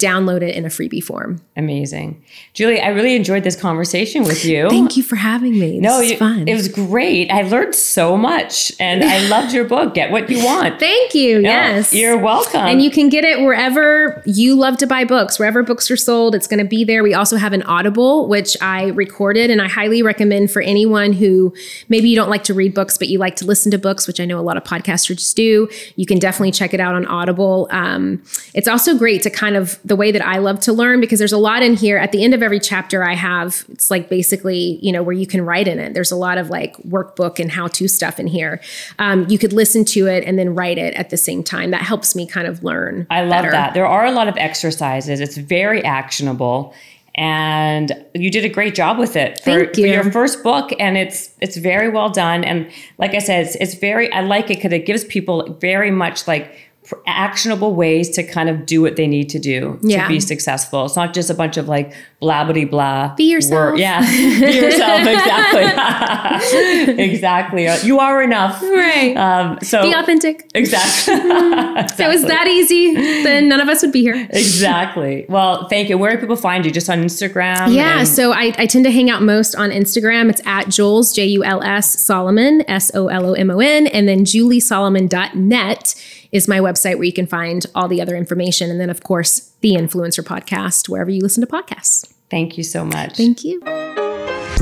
download it in a freebie form. Amazing. Julie, I really enjoyed this conversation with you. Thank you for having me. It was great. I learned so much, and I loved your book, Get What You Want. Thank you. Yes. You're welcome. And you can get it wherever you love to buy books, wherever books are sold, it's going to be there. We also have an Audible, which I recorded, and I highly recommend for anyone who maybe you don't like to read books, but you like to listen to books, which I know a lot of podcasters do. You can definitely check it out on Audible. It's also great to kind of the way that I love to learn, because there's a lot in here. At the end of every chapter I have, it's like basically, where you can write in it. There's a lot of like workbook and how-to stuff in here. You could listen to it and then write it at the same time. That helps me kind of learn. I love that. There are a lot of exercises. It's very actionable. And you did a great job with it for your first book. And it's very well done. And like I said, it's very, I like it because it gives people very much like actionable ways to kind of do what they need to do to be successful. It's not just a bunch of like blah, blah, blah. Be yourself. Be yourself. Exactly. Exactly. You are enough. Right. So be authentic. Exactly. If it was that easy, then none of us would be here. Exactly. Well, thank you. Where do people find you? Just on Instagram? Yeah. So I tend to hang out most on Instagram. It's at Jules, Juls Solomon, Solomon. And then juliesolomon.net is my website where you can find all the other information. And then, of course, The Influencer Podcast, wherever you listen to podcasts. Thank you so much. Thank you.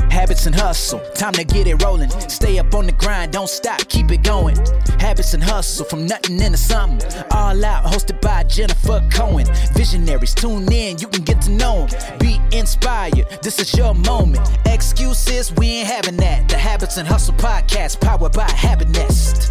Habits and hustle. Time to get it rolling. Stay up on the grind. Don't stop. Keep it going. Habits and hustle. From nothing into something. All Out. Hosted by Jennifer Cohen. Visionaries. Tune in. You can get to know them. Be inspired. This is your moment. Excuses. We ain't having that. The Habits and Hustle Podcast. Powered by Habit Nest.